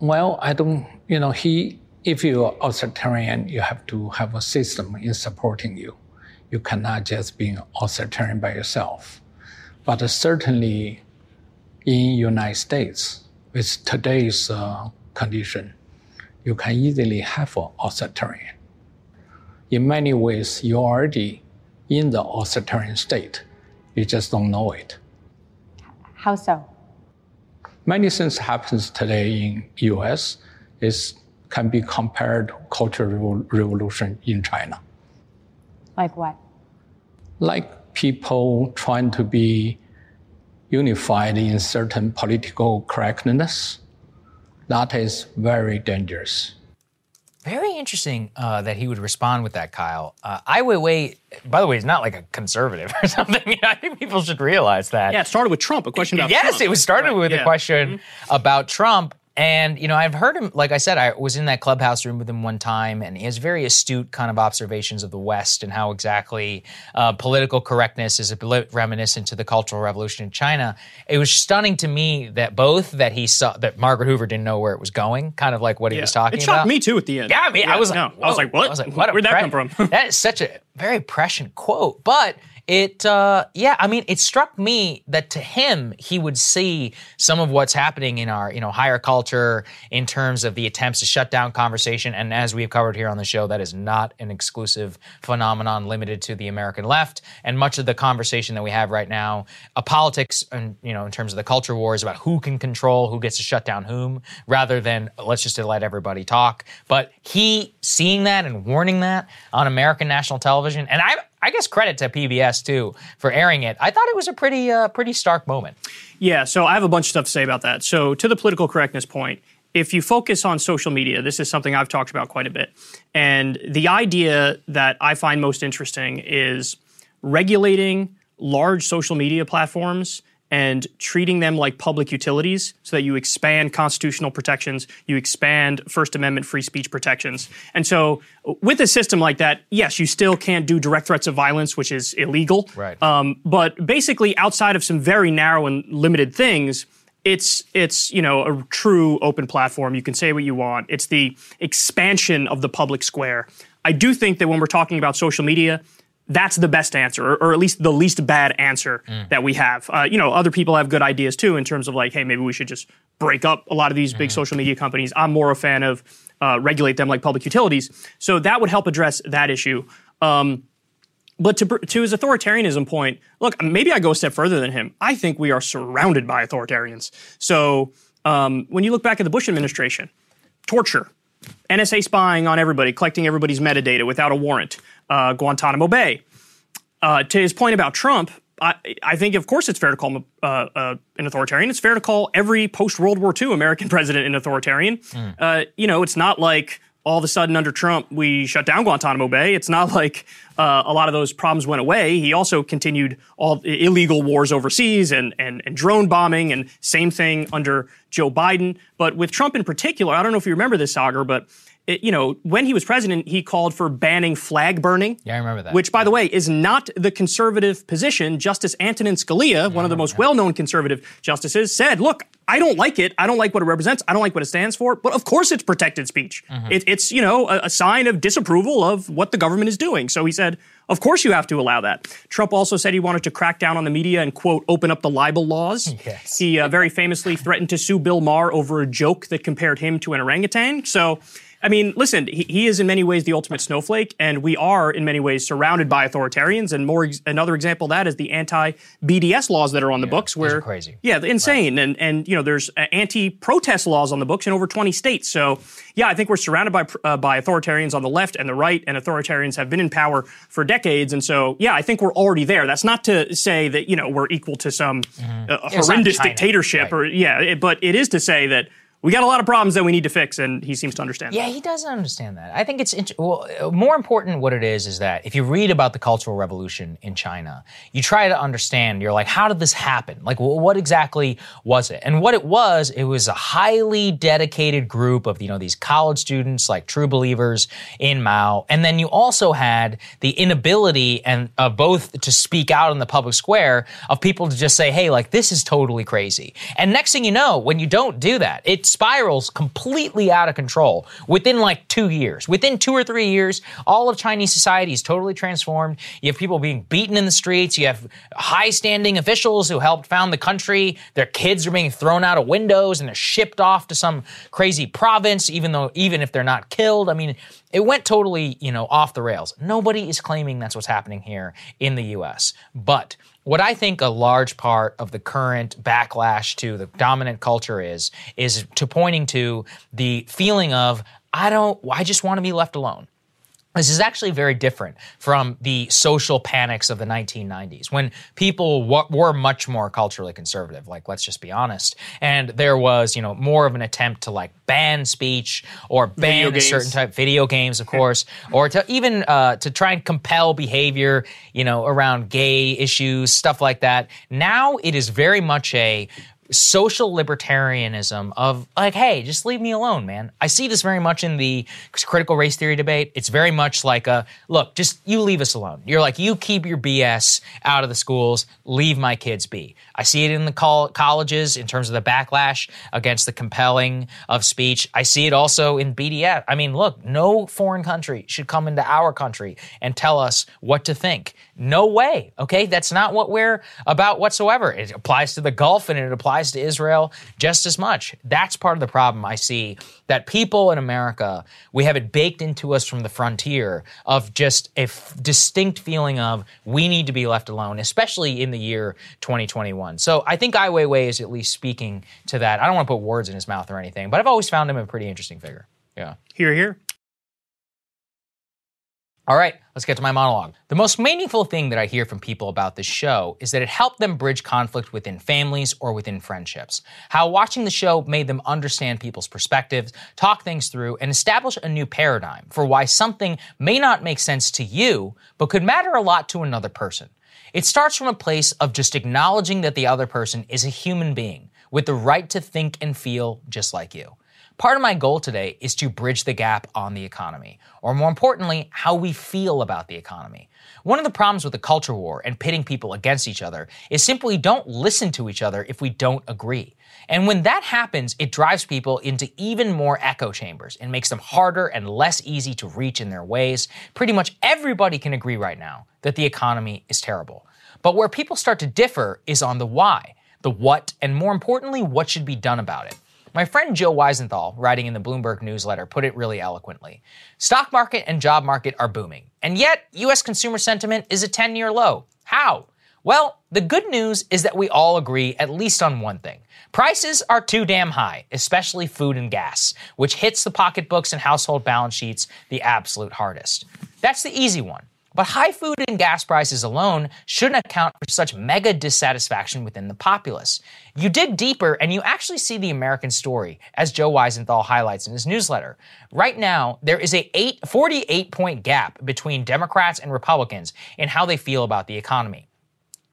don't, you know, if you're authoritarian, you have to have a system in supporting you. You cannot just be authoritarian by yourself. But certainly in United States, with today's condition, you can easily have an authoritarian. In many ways, you're already in the authoritarian state. You just don't know it. How so? Many things happens today in US is can be compared to Cultural Revolution in China. Like what? Like people trying to be unified in certain political correctness. That is very dangerous. Very interesting that he would respond with that, Kyle. Ai Weiwei, by the way, is not like a conservative or something. You know, I think people should realize that. Yeah, it started with Trump, a question about Trump. Yes, it was started with a question about Trump. And, you know, I've heard him, like I said, I was in that Clubhouse room with him one time, and he has very astute kind of observations of the West and how exactly political correctness is reminiscent to the Cultural Revolution in China. It was stunning to me that he saw, that Margaret Hoover didn't know where it was going, kind of like what he was talking about. It shocked me, too, at the end. Yeah, I mean, I was like, what? I was like, what? Where'd that come from? That is such a very prescient quote, but... It struck me that to him, he would see some of what's happening in our, you know, higher culture in terms of the attempts to shut down conversation. And as we've covered here on the show, that is not an exclusive phenomenon limited to the American left. And much of the conversation that we have right now, politics and, you know, in terms of the culture wars about who can control, who gets to shut down whom, rather than let's just let everybody talk. But he seeing that and warning that on American national television. And I guess credit to PBS, too, for airing it. I thought it was a pretty stark moment. Yeah, so I have a bunch of stuff to say about that. So to the political correctness point, if you focus on social media, this is something I've talked about quite a bit. And the idea that I find most interesting is regulating large social media platforms and treating them like public utilities so that you expand constitutional protections, you expand First Amendment free speech protections. And so with a system like that, yes, you still can't do direct threats of violence, which is illegal. Right. But basically outside of some very narrow and limited things, it's you know, a true open platform. You can say what you want. It's the expansion of the public square. I do think that when we're talking about social media, that's the best answer, or at least the least bad answer that we have. You know, other people have good ideas, too, in terms of like, hey, maybe we should just break up a lot of these big social media companies. I'm more a fan of regulate them like public utilities. So that would help address that issue. But to his authoritarianism point, look, maybe I go a step further than him. I think we are surrounded by authoritarians. So when you look back at the Bush administration, torture, NSA spying on everybody, collecting everybody's metadata without a warrant, Guantanamo Bay. To his point about Trump, I think, of course, it's fair to call him an authoritarian. It's fair to call every post-World War II American president an authoritarian. You know, it's not like all of a sudden under Trump we shut down Guantanamo Bay. It's not like a lot of those problems went away. He also continued all illegal wars overseas and drone bombing, and same thing under Joe Biden. But with Trump in particular, I don't know if you remember this, Sagar, but you know, when he was president, he called for banning flag burning. Yeah, I remember that. Which, by the way, is not the conservative position. Justice Antonin Scalia, one of the most well-known conservative justices, said, look, I don't like it. I don't like what it represents. I don't like what it stands for. But of course it's protected speech. Mm-hmm. It's, you know, a sign of disapproval of what the government is doing. So he said, of course you have to allow that. Trump also said he wanted to crack down on the media and, quote, open up the libel laws. Yes. He very famously threatened to sue Bill Maher over a joke that compared him to an orangutan. So, I mean, listen, he is in many ways the ultimate snowflake, and we are in many ways surrounded by authoritarians. And another example of that is the anti-BDS laws that are on the books. Where, those are crazy. Yeah, insane. Right. And you know, there's anti-protest laws on the books in over 20 states. So, yeah, I think we're surrounded by authoritarians on the left and the right, and authoritarians have been in power for decades. And so, yeah, I think we're already there. That's not to say that, you know, we're equal to some horrendous dictatorship. Right. But it is to say that we got a lot of problems that we need to fix, and he seems to understand that. Yeah, he doesn't understand that. I think it's more important what it is that if you read about the Cultural Revolution in China, you try to understand, you're like, how did this happen? Like, what exactly was it? And what it was a highly dedicated group of, you know, these college students, like true believers in Mao. And then you also had the inability and both to speak out in the public square of people to just say, hey, like, this is totally crazy. And next thing you know, when you don't do that, it's spirals completely out of control within like 2 years. Within 2 or 3 years, all of Chinese society is totally transformed. You have people being beaten in the streets. You have high-standing officials who helped found the country. Their kids are being thrown out of windows and they're shipped off to some crazy province, even if they're not killed. I mean, it went totally, you know, off the rails. Nobody is claiming that's what's happening here in the U.S., but what I think a large part of the current backlash to the dominant culture is to pointing to the feeling of, I just want to be left alone. This is actually very different from the social panics of the 1990s when people were much more culturally conservative, like, let's just be honest. And there was, you know, more of an attempt to like ban speech or ban a certain type of video games, of course, or to even to try and compel behavior, you know, around gay issues, stuff like that. Now it is very much a social libertarianism of like, hey, just leave me alone, man. I see this very much in the critical race theory debate. It's very much like look, just you leave us alone. You're like, you keep your BS out of the schools, leave my kids be. I see it in the colleges in terms of the backlash against the compelling of speech. I see it also in BDS. I mean, look, no foreign country should come into our country and tell us what to think. No way, okay? That's not what we're about whatsoever. It applies to the Gulf and it applies to Israel just as much. That's part of the problem I see, that people in America, we have it baked into us from the frontier of just a distinct feeling of we need to be left alone, especially in the year 2021. So I think Ai Weiwei is at least speaking to that. I don't want to put words in his mouth or anything, but I've always found him a pretty interesting figure. Yeah. Hear, hear. All right, let's get to my monologue. The most meaningful thing that I hear from people about this show is that it helped them bridge conflict within families or within friendships. How watching the show made them understand people's perspectives, talk things through, and establish a new paradigm for why something may not make sense to you, but could matter a lot to another person. It starts from a place of just acknowledging that the other person is a human being with the right to think and feel just like you. Part of my goal today is to bridge the gap on the economy, or more importantly, how we feel about the economy. One of the problems with the culture war and pitting people against each other is simply we don't listen to each other if we don't agree. And when that happens, it drives people into even more echo chambers and makes them harder and less easy to reach in their ways. Pretty much everybody can agree right now that the economy is terrible. But where people start to differ is on the why, the what, and more importantly, what should be done about it. My friend Joe Weisenthal, writing in the Bloomberg newsletter, put it really eloquently. Stock market and job market are booming, and yet U.S. consumer sentiment is a 10-year low. How? Well, the good news is that we all agree at least on one thing. Prices are too damn high, especially food and gas, which hits the pocketbooks and household balance sheets the absolute hardest. That's the easy one. But high food and gas prices alone shouldn't account for such mega dissatisfaction within the populace. You dig deeper and you actually see the American story, as Joe Weisenthal highlights in his newsletter. Right now, there is a 48-point gap between Democrats and Republicans in how they feel about the economy.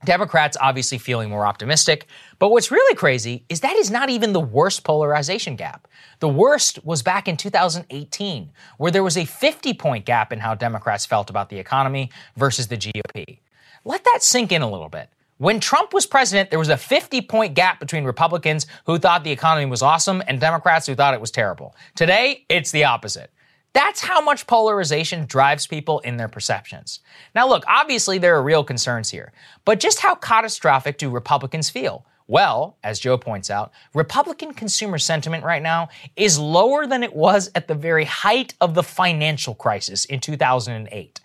Democrats obviously feeling more optimistic. But what's really crazy is that is not even the worst polarization gap. The worst was back in 2018, where there was a 50-point gap in how Democrats felt about the economy versus the GOP. Let that sink in a little bit. When Trump was president, there was a 50-point gap between Republicans who thought the economy was awesome and Democrats who thought it was terrible. Today, it's the opposite. That's how much polarization drives people in their perceptions. Now, look, obviously there are real concerns here, but just how catastrophic do Republicans feel? Well, as Joe points out, Republican consumer sentiment right now is lower than it was at the very height of the financial crisis in 2008.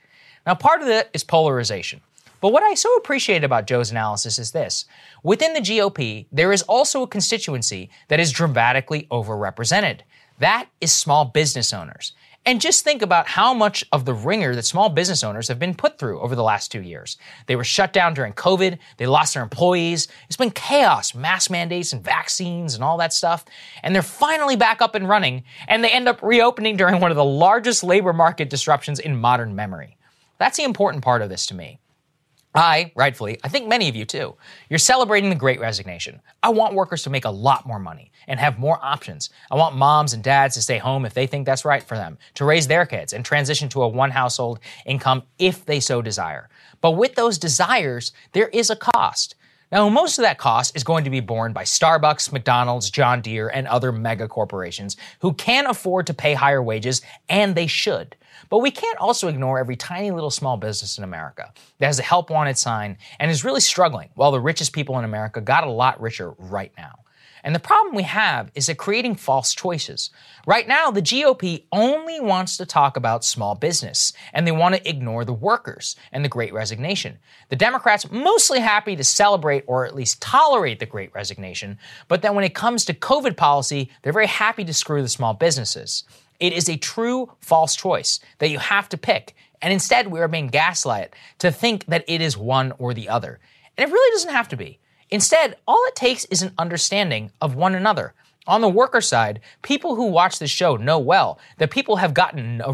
Now, part of that is polarization. But what I so appreciate about Joe's analysis is this. Within the GOP, there is also a constituency that is dramatically overrepresented. That is small business owners. And just think about how much of the ringer that small business owners have been put through over the last 2 years. They were shut down during COVID. They lost their employees. It's been chaos, mask mandates and vaccines and all that stuff. And they're finally back up and running. And they end up reopening during one of the largest labor market disruptions in modern memory. That's the important part of this to me. I, rightfully, I think many of you too, you're celebrating the Great Resignation. I want workers to make a lot more money and have more options. I want moms and dads to stay home if they think that's right for them, to raise their kids and transition to a one-household income if they so desire. But with those desires, there is a cost. Now, most of that cost is going to be borne by Starbucks, McDonald's, John Deere, and other mega corporations who can afford to pay higher wages, and they should. But we can't also ignore every tiny little small business in America that has a help wanted sign and is really struggling while the richest people in America got a lot richer right now. And the problem we have is that creating false choices. Right now, the GOP only wants to talk about small business, and they want to ignore the workers and the Great Resignation. The Democrats mostly happy to celebrate or at least tolerate the Great Resignation, but then when it comes to COVID policy, they're very happy to screw the small businesses. It is a true false choice that you have to pick, and instead we are being gaslighted to think that it is one or the other. And it really doesn't have to be. Instead, all it takes is an understanding of one another. On the worker side, people who watch this show know well that people have gotten no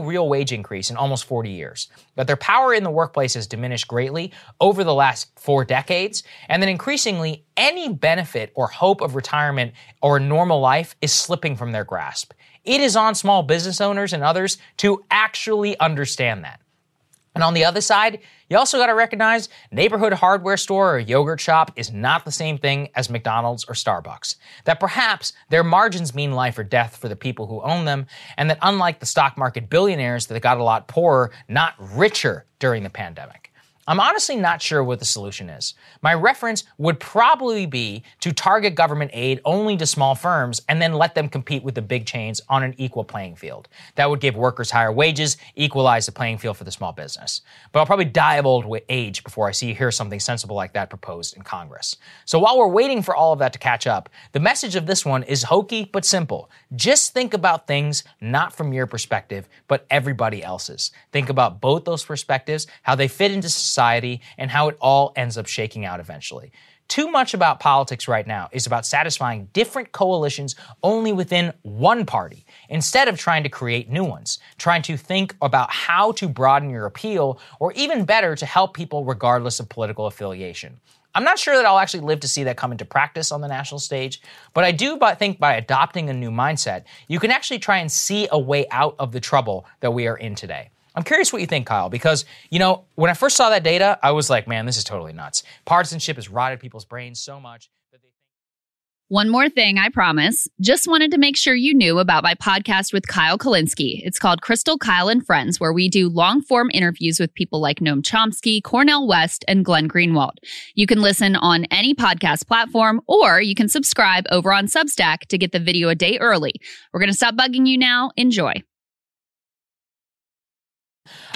real wage increase in almost 40 years, that their power in the workplace has diminished greatly over the last 4 decades, and that increasingly any benefit or hope of retirement or normal life is slipping from their grasp. It is on small business owners and others to actually understand that. And on the other side, you also got to recognize neighborhood hardware store or yogurt shop is not the same thing as McDonald's or Starbucks. That perhaps their margins mean life or death for the people who own them, and that unlike the stock market billionaires that got a lot poorer, not richer during the pandemic. I'm honestly not sure what the solution is. My reference would probably be to target government aid only to small firms and then let them compete with the big chains on an equal playing field. That would give workers higher wages, equalize the playing field for the small business. But I'll probably die of old age before I hear something sensible like that proposed in Congress. So while we're waiting for all of that to catch up, the message of this one is hokey but simple. Just think about things not from your perspective, but everybody else's. Think about both those perspectives, how they fit into society, and how it all ends up shaking out eventually. Too much about politics right now is about satisfying different coalitions only within one party, instead of trying to create new ones, trying to think about how to broaden your appeal, or even better, to help people regardless of political affiliation. I'm not sure that I'll actually live to see that come into practice on the national stage, but I do think by adopting a new mindset, you can actually try and see a way out of the trouble that we are in today. I'm curious what you think, Kyle, because, when I first saw that data, I was like, man, this is totally nuts. Partisanship has rotted people's brains so much that they think. One more thing, I promise. Just wanted to make sure you knew about my podcast with Kyle Kalinski. It's called Crystal, Kyle, and Friends, where we do long-form interviews with people like Noam Chomsky, Cornel West, and Glenn Greenwald. You can listen on any podcast platform, or you can subscribe over on Substack to get the video a day early. We're going to stop bugging you now. Enjoy.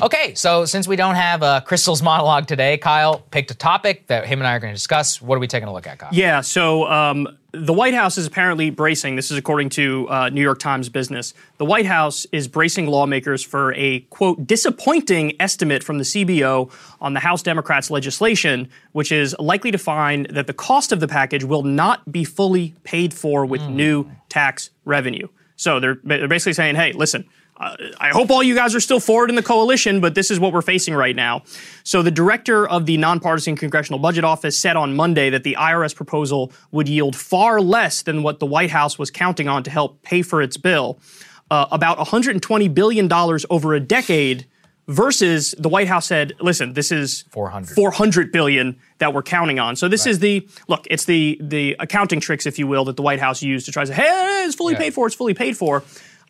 Okay, so since we don't have Crystal's monologue today, Kyle picked a topic that him and I are going to discuss. What are we taking a look at, Kyle? Yeah, so the White House is apparently bracing, this is according to New York Times Business, the White House is bracing lawmakers for a, quote, disappointing estimate from the CBO on the House Democrats' legislation, which is likely to find that the cost of the package will not be fully paid for with new tax revenue. So they're basically saying, hey, listen, I hope all you guys are still forward in the coalition, but this is what we're facing right now. So the director of the Nonpartisan Congressional Budget Office said on Monday that the IRS proposal would yield far less than what the White House was counting on to help pay for its bill, about $120 billion over a decade, versus the White House said, listen, this is $400 billion that we're counting on. So this is the, look, it's the accounting tricks, if you will, that the White House used to try to say, hey, it's fully paid for, it's fully paid for.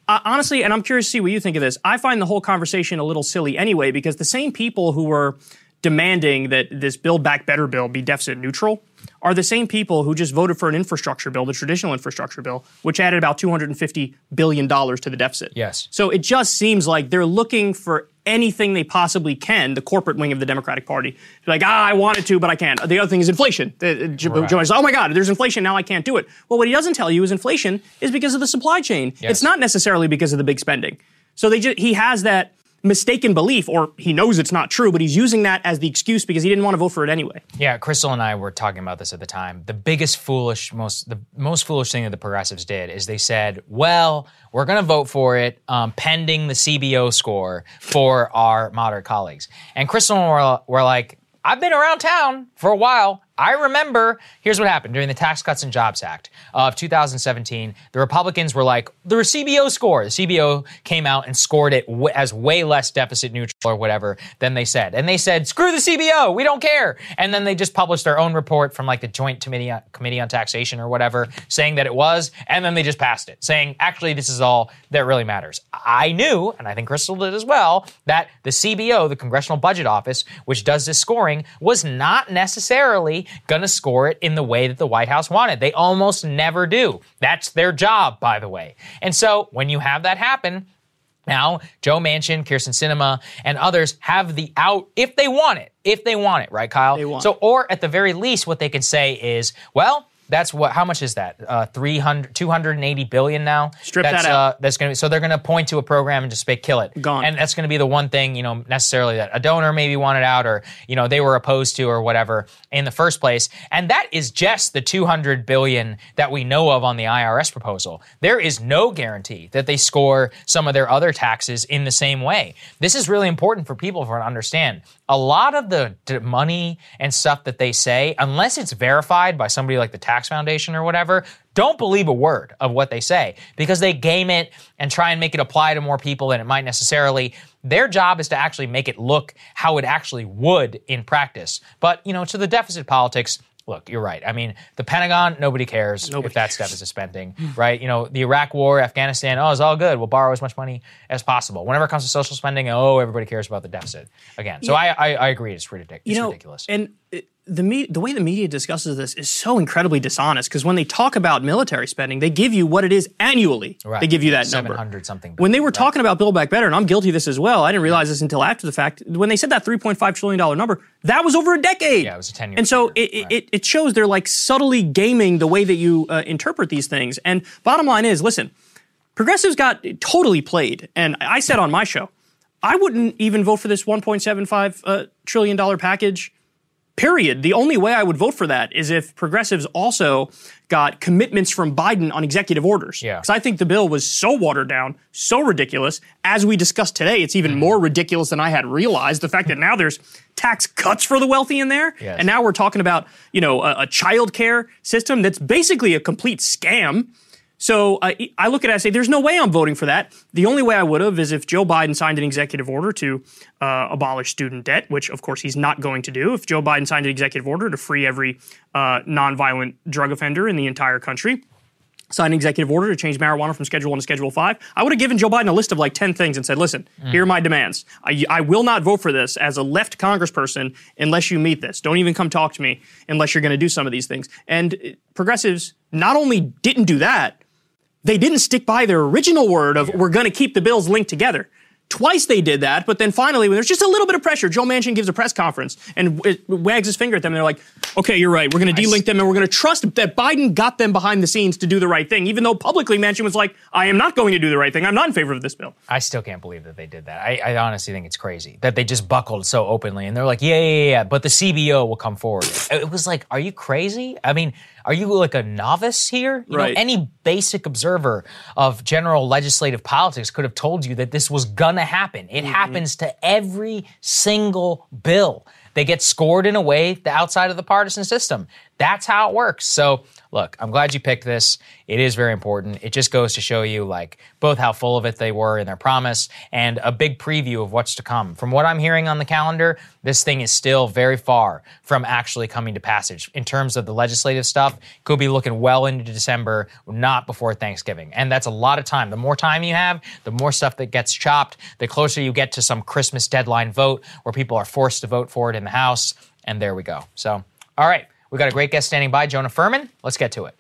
Honestly, and I'm curious to see what you think of this, I find the whole conversation a little silly anyway, because the same people who were demanding that this Build Back Better bill be deficit neutral are the same people who just voted for an infrastructure bill, the traditional infrastructure bill, which added about $250 billion to the deficit. Yes. So it just seems like they're looking for anything they possibly can, the corporate wing of the Democratic Party. Like, I wanted to, but I can't. The other thing is inflation. Joe, oh my God, there's inflation, now I can't do it. Well, what he doesn't tell you is inflation is because of the supply chain. Yes. It's not necessarily because of the big spending. So he has that mistaken belief, or he knows it's not true, but he's using that as the excuse because he didn't want to vote for it anyway. Yeah, Crystal and I were talking about this at the time. The most foolish thing that the progressives did is they said, well, we're going to vote for it pending the CBO score for our moderate colleagues. And Crystal and I were like, I've been around town for a while. I remember, here's what happened during the Tax Cuts and Jobs Act of 2017. The Republicans were like, the CBO score. The CBO came out and scored it as way less deficit neutral or whatever than they said. And they said, screw the CBO, we don't care. And then they just published their own report from like the Joint Committee on Taxation or whatever, saying that it was, and then they just passed it, saying, actually, this is all that really matters. I knew, and I think Crystal did as well, that the CBO, the Congressional Budget Office, which does this scoring, was not necessarily gonna score it in the way that the White House wanted. They almost never do. That's their job, by the way. And so when you have that happen, now Joe Manchin, Kyrsten Sinema, and others have the out if they want it. If they want it, right, Kyle? They want it. So, or at the very least, what they can say is, well, that's what, how much is that? 280 billion now? Strip that out. That's going to be, so they're going to point to a program and just say, kill it. Gone. And that's going to be the one thing, you know, necessarily that a donor maybe wanted out or, you know, they were opposed to or whatever in the first place. And that is just the 200 billion that we know of on the IRS proposal. There is no guarantee that they score some of their other taxes in the same way. This is really important for people to understand. A lot of the money and stuff that they say, unless it's verified by somebody like the Tax Foundation or whatever, don't believe a word of what they say because they game it and try and make it apply to more people than it might necessarily. Their job is to actually make it look how it actually would in practice. But, you know, to the deficit politics, look, you're right. I mean, the Pentagon, nobody cares if that's deficit spending, right? You know, the Iraq war, Afghanistan, oh, it's all good. We'll borrow as much money as possible. Whenever it comes to social spending, oh, everybody cares about the deficit again. So yeah. I agree. It's ridiculous. Ridiculous. And the way the media discusses this is so incredibly dishonest because when they talk about military spending, they give you what it is annually. Right. They give you that number. 700-something. When they were talking about Build Back Better, and I'm guilty of this as well, I didn't realize this until after the fact, when they said that $3.5 trillion number, that was over a decade. Yeah, it was a 10-year. And so it shows they're like subtly gaming the way that you interpret these things. And bottom line is, listen, progressives got totally played. And I said on my show, I wouldn't even vote for this $1.75 trillion package. Period. The only way I would vote for that is if progressives also got commitments from Biden on executive orders. Yeah. Because I think the bill was so watered down, so ridiculous. As we discussed today, it's even more ridiculous than I had realized. The fact that now there's tax cuts for the wealthy in there. Yes. And now we're talking about, you know, a child care system that's basically a complete scam. So I look at it, I say, there's no way I'm voting for that. The only way I would have is if Joe Biden signed an executive order to abolish student debt, which, of course, he's not going to do. If Joe Biden signed an executive order to free every nonviolent drug offender in the entire country, signed an executive order to change marijuana from Schedule 1 to Schedule 5, I would have given Joe Biden a list of like 10 things and said, listen, here are my demands. I will not vote for this as a left congressperson unless you meet this. Don't even come talk to me unless you're going to do some of these things. And progressives not only didn't do that, they didn't stick by their original word of we're going to keep the bills linked together. Twice they did that, but then finally, when there's just a little bit of pressure, Joe Manchin gives a press conference and wags his finger at them, and they're like, okay, you're right, we're going to delink them, and we're going to trust that Biden got them behind the scenes to do the right thing, even though publicly Manchin was like, I am not going to do the right thing. I'm not in favor of this bill. I still can't believe that they did that. I honestly think it's crazy that they just buckled so openly, and they're like, yeah, but the CBO will come forward. It was like, are you crazy? I mean, Are you like a novice here? You know, any basic observer of general legislative politics could have told you that this was going to happen. It happens to every single bill. They get scored in a way outside of the partisan system. That's how it works. So, look, I'm glad you picked this. It is very important. It just goes to show you, like, both how full of it they were in their promise and a big preview of what's to come. From what I'm hearing on the calendar, this thing is still very far from actually coming to passage. In terms of the legislative stuff, could be looking well into December, not before Thanksgiving. And that's a lot of time. The more time you have, the more stuff that gets chopped, the closer you get to some Christmas deadline vote where people are forced to vote for it in the House. And there we go. So, all right. We've got a great guest standing by, Jonah Furman. Let's get to it.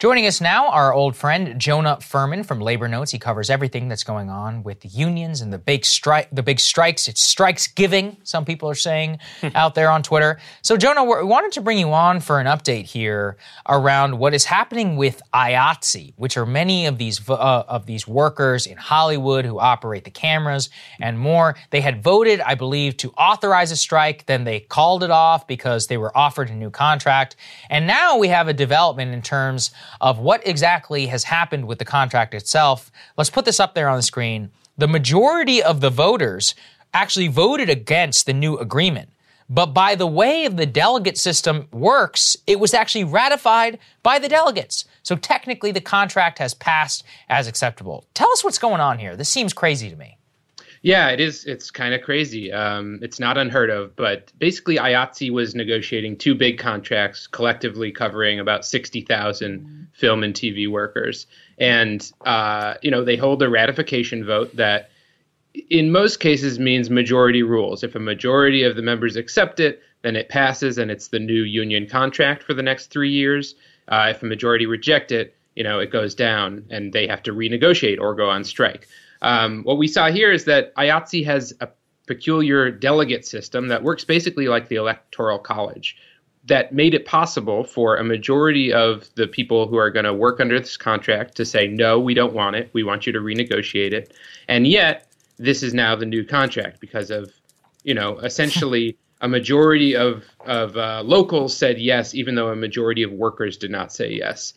Joining us now, our old friend, Jonah Furman from Labor Notes. He covers everything that's going on with the unions and the big strikes. It's strikes giving, some people are saying out there on Twitter. So, Jonah, we wanted to bring you on for an update here around what is happening with IATSE, which are many of these workers in Hollywood who operate the cameras and more. They had voted, I believe, to authorize a strike. Then they called it off because they were offered a new contract. And now we have a development in terms of what exactly has happened with the contract itself. Let's put this up there on the screen. The majority of the voters actually voted against the new agreement. But by the way the delegate system works, it was actually ratified by the delegates. So technically the contract has passed as acceptable. Tell us what's going on here. This seems crazy to me. Yeah, it is. It's kind of crazy. It's not unheard of, but basically IATSE was negotiating two big contracts collectively covering about 60,000 film and TV workers. And, they hold a ratification vote that in most cases means majority rules. If a majority of the members accept it, then it passes and it's the new union contract for the next 3 years. If a majority reject it, it goes down and they have to renegotiate or go on strike. What we saw here is that IATSE has a peculiar delegate system that works basically like the Electoral College that made it possible for a majority of the people who are going to work under this contract to say, no, we don't want it. We want you to renegotiate it. And yet this is now the new contract because of, essentially a majority of locals said yes, even though a majority of workers did not say yes.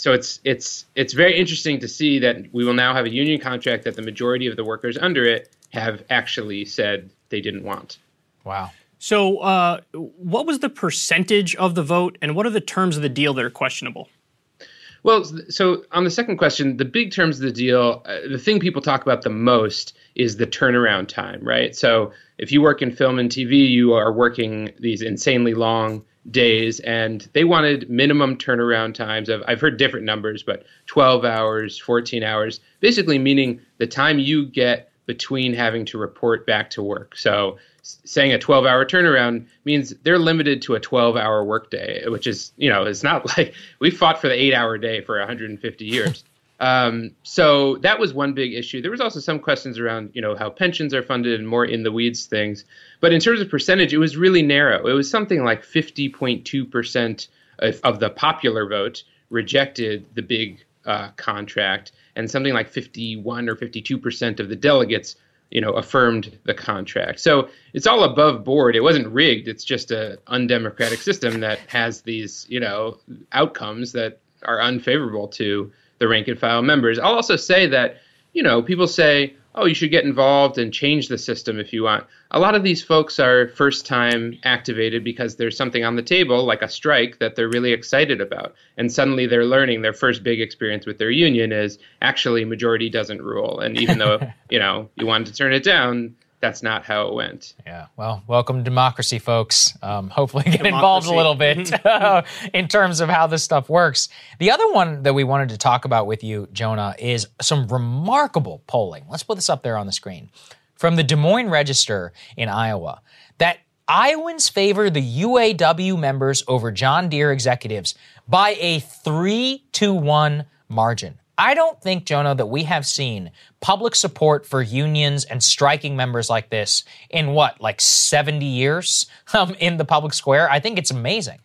So it's very interesting to see that we will now have a union contract that the majority of the workers under it have actually said they didn't want. Wow. So what was the percentage of the vote, and what are the terms of the deal that are questionable? Well, so on the second question, the big terms of the deal, the thing people talk about the most is the turnaround time, right? So if you work in film and TV, you are working these insanely long days, and they wanted minimum turnaround times of, I've heard different numbers, but 12 hours, 14 hours, basically meaning the time you get between having to report back to work. So saying a 12-hour turnaround means they're limited to a 12-hour workday, which is, it's not like we fought for the 8-hour day for 150 years. So that was one big issue. There was also some questions around, how pensions are funded and more in the weeds things. But in terms of percentage, it was really narrow. It was something like 50.2% of the popular vote rejected the big contract, and something like 51 or 52% of the delegates affirmed the contract. So it's all above board. It wasn't rigged. It's just an undemocratic system that has these, outcomes that are unfavorable to the rank and file members. I'll also say that, people say, oh, you should get involved and change the system if you want. A lot of these folks are first time activated because there's something on the table, like a strike, that they're really excited about. And suddenly they're learning their first big experience with their union is actually majority doesn't rule. And even though, you wanted to turn it down, that's not how it went. Yeah. Well, welcome to democracy, folks. Hopefully get involved a little bit in terms of how this stuff works. The other one that we wanted to talk about with you, Jonah, is some remarkable polling. Let's put this up there on the screen. From the Des Moines Register in Iowa, that Iowans favor the UAW members over John Deere executives by a 3-1 margin. I don't think, Jonah, that we have seen public support for unions and striking members like this in 70 years in the public square? I think it's amazing.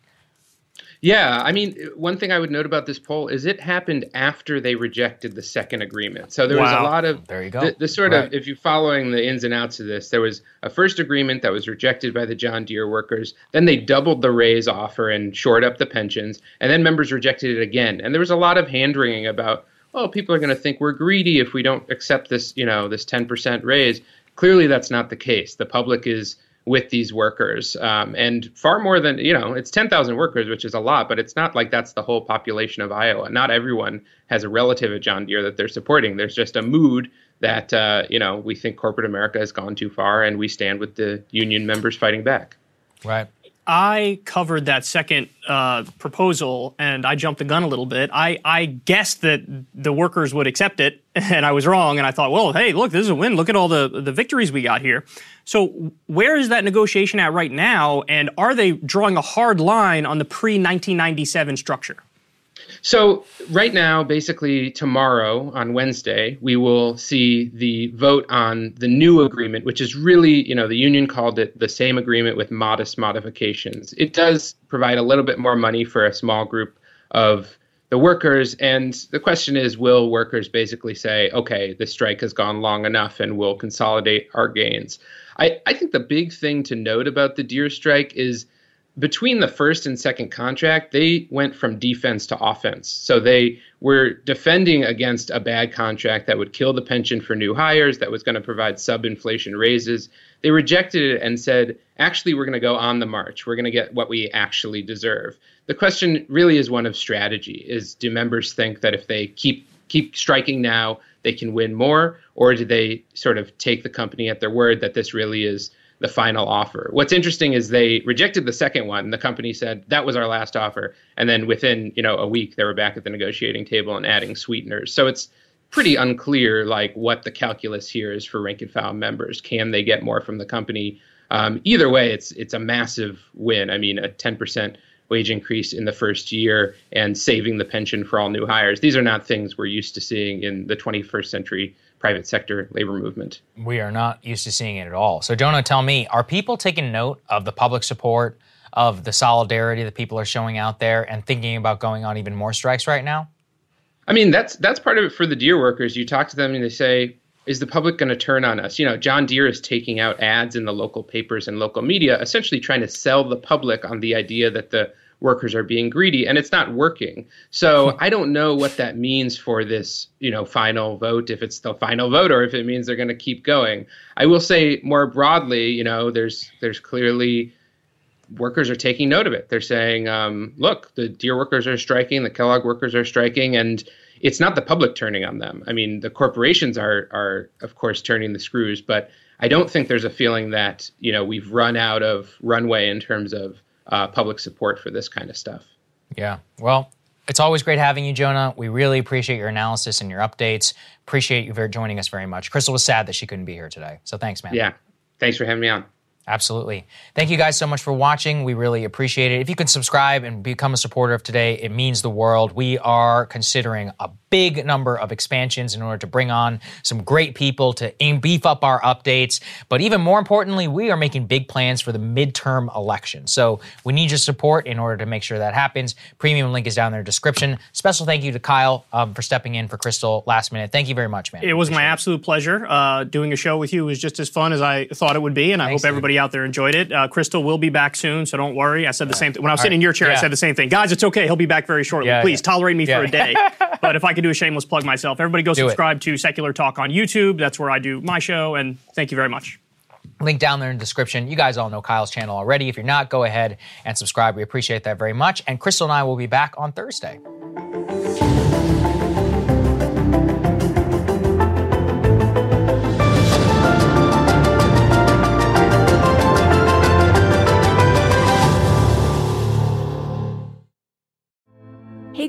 Yeah, I mean, one thing I would note about this poll is it happened after they rejected the second agreement. So there was a lot of the sort of, if you're following the ins and outs of this, there was a first agreement that was rejected by the John Deere workers. Then they doubled the raise offer and shored up the pensions. And then members rejected it again. And there was a lot of hand-wringing about, oh, people are going to think we're greedy if we don't accept this, you know, this 10% raise. Clearly, that's not the case. The public is with these workers, and far more than, you know, it's 10,000 workers, which is a lot, but it's not like that's the whole population of Iowa. Not everyone has a relative at John Deere that they're supporting. There's just a mood that, you know, we think corporate America has gone too far and we stand with the union members fighting back. Right. I covered that second proposal and I jumped the gun a little bit. I guessed that the workers would accept it and I was wrong, and I thought, well, hey, look, this is a win. Look at all the victories we got here. So where is that negotiation at right now, and are they drawing a hard line on the pre-1997 structure? So right now, basically tomorrow on Wednesday, we will see the vote on the new agreement, which is really, you know, the union called it the same agreement with modest modifications. It does provide a little bit more money for a small group of the workers. And the question is, will workers basically say, OK, the strike has gone long enough and we'll consolidate our gains? I think the big thing to note about the Deere strike is between the first and second contract, they went from defense to offense. So they were defending against a bad contract that would kill the pension for new hires, that was going to provide sub-inflation raises. They rejected it and said, actually, we're going to go on the march. We're going to get what we actually deserve. The question really is one of strategy. Is, do members think that if they keep striking now, they can win more? Or do they sort of take the company at their word that this really is the final offer? What's interesting is they rejected the second one. The company said that was our last offer. And then within, you know, a week, they were back at the negotiating table and adding sweeteners. So it's pretty unclear, like, what the calculus here is for rank and file members. Can they get more from the company? Either way, it's a massive win. I mean, a 10% wage increase in the first year and saving the pension for all new hires. These are not things we're used to seeing in the 21st century private sector labor movement. We are not used to seeing it at all. So, Jonah, tell me, are people taking note of the public support, of the solidarity that people are showing out there, and thinking about going on even more strikes right now? I mean, that's part of it for the Deere workers. You talk to them and they say, is the public going to turn on us? You know, John Deere is taking out ads in the local papers and local media, essentially trying to sell the public on the idea that the workers are being greedy, and it's not working. So I don't know what that means for this, you know, final vote, if it's the final vote or if it means they're going to keep going. I will say more broadly, you know, there's clearly workers are taking note of it. They're saying, look, the Deere workers are striking, the Kellogg workers are striking, and it's not the public turning on them. I mean, the corporations are of course, turning the screws, but I don't think there's a feeling that, you know, we've run out of runway in terms of public support for this kind of stuff. Yeah. Well, it's always great having you, Jonah. We really appreciate your analysis and your updates. Appreciate you joining us very much. Crystal was sad that she couldn't be here today. So thanks, man. Yeah. Thanks for having me on. Absolutely. Thank you guys so much for watching. We really appreciate it. If you can subscribe and become a supporter of Today, it means the world. We are considering a big number of expansions in order to bring on some great people to beef up our updates. But even more importantly, we are making big plans for the midterm election. So we need your support in order to make sure that happens. Premium link is down there in the description. Special thank you to Kyle for stepping in for Crystal last minute. Thank you very much, man. It was my absolute pleasure. Doing a show with you was just as fun as I thought it would be, and I hope everybody out there enjoyed it. Crystal will be back soon, so don't worry. I said the same thing. When I was sitting in your chair, I said the same thing. Guys, it's okay. He'll be back very shortly. Please tolerate me for a day. But if I could do a shameless plug myself, everybody go subscribe to Secular Talk on YouTube. That's where I do my show, and thank you very much. Link down there in the description. You guys all know Kyle's channel already. If you're not, go ahead and subscribe. We appreciate that very much. And Crystal and I will be back on Thursday. Hey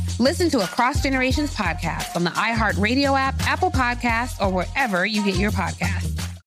Listen to Across Generations podcast on the iHeartRadio app, Apple Podcasts, or wherever you get your podcasts.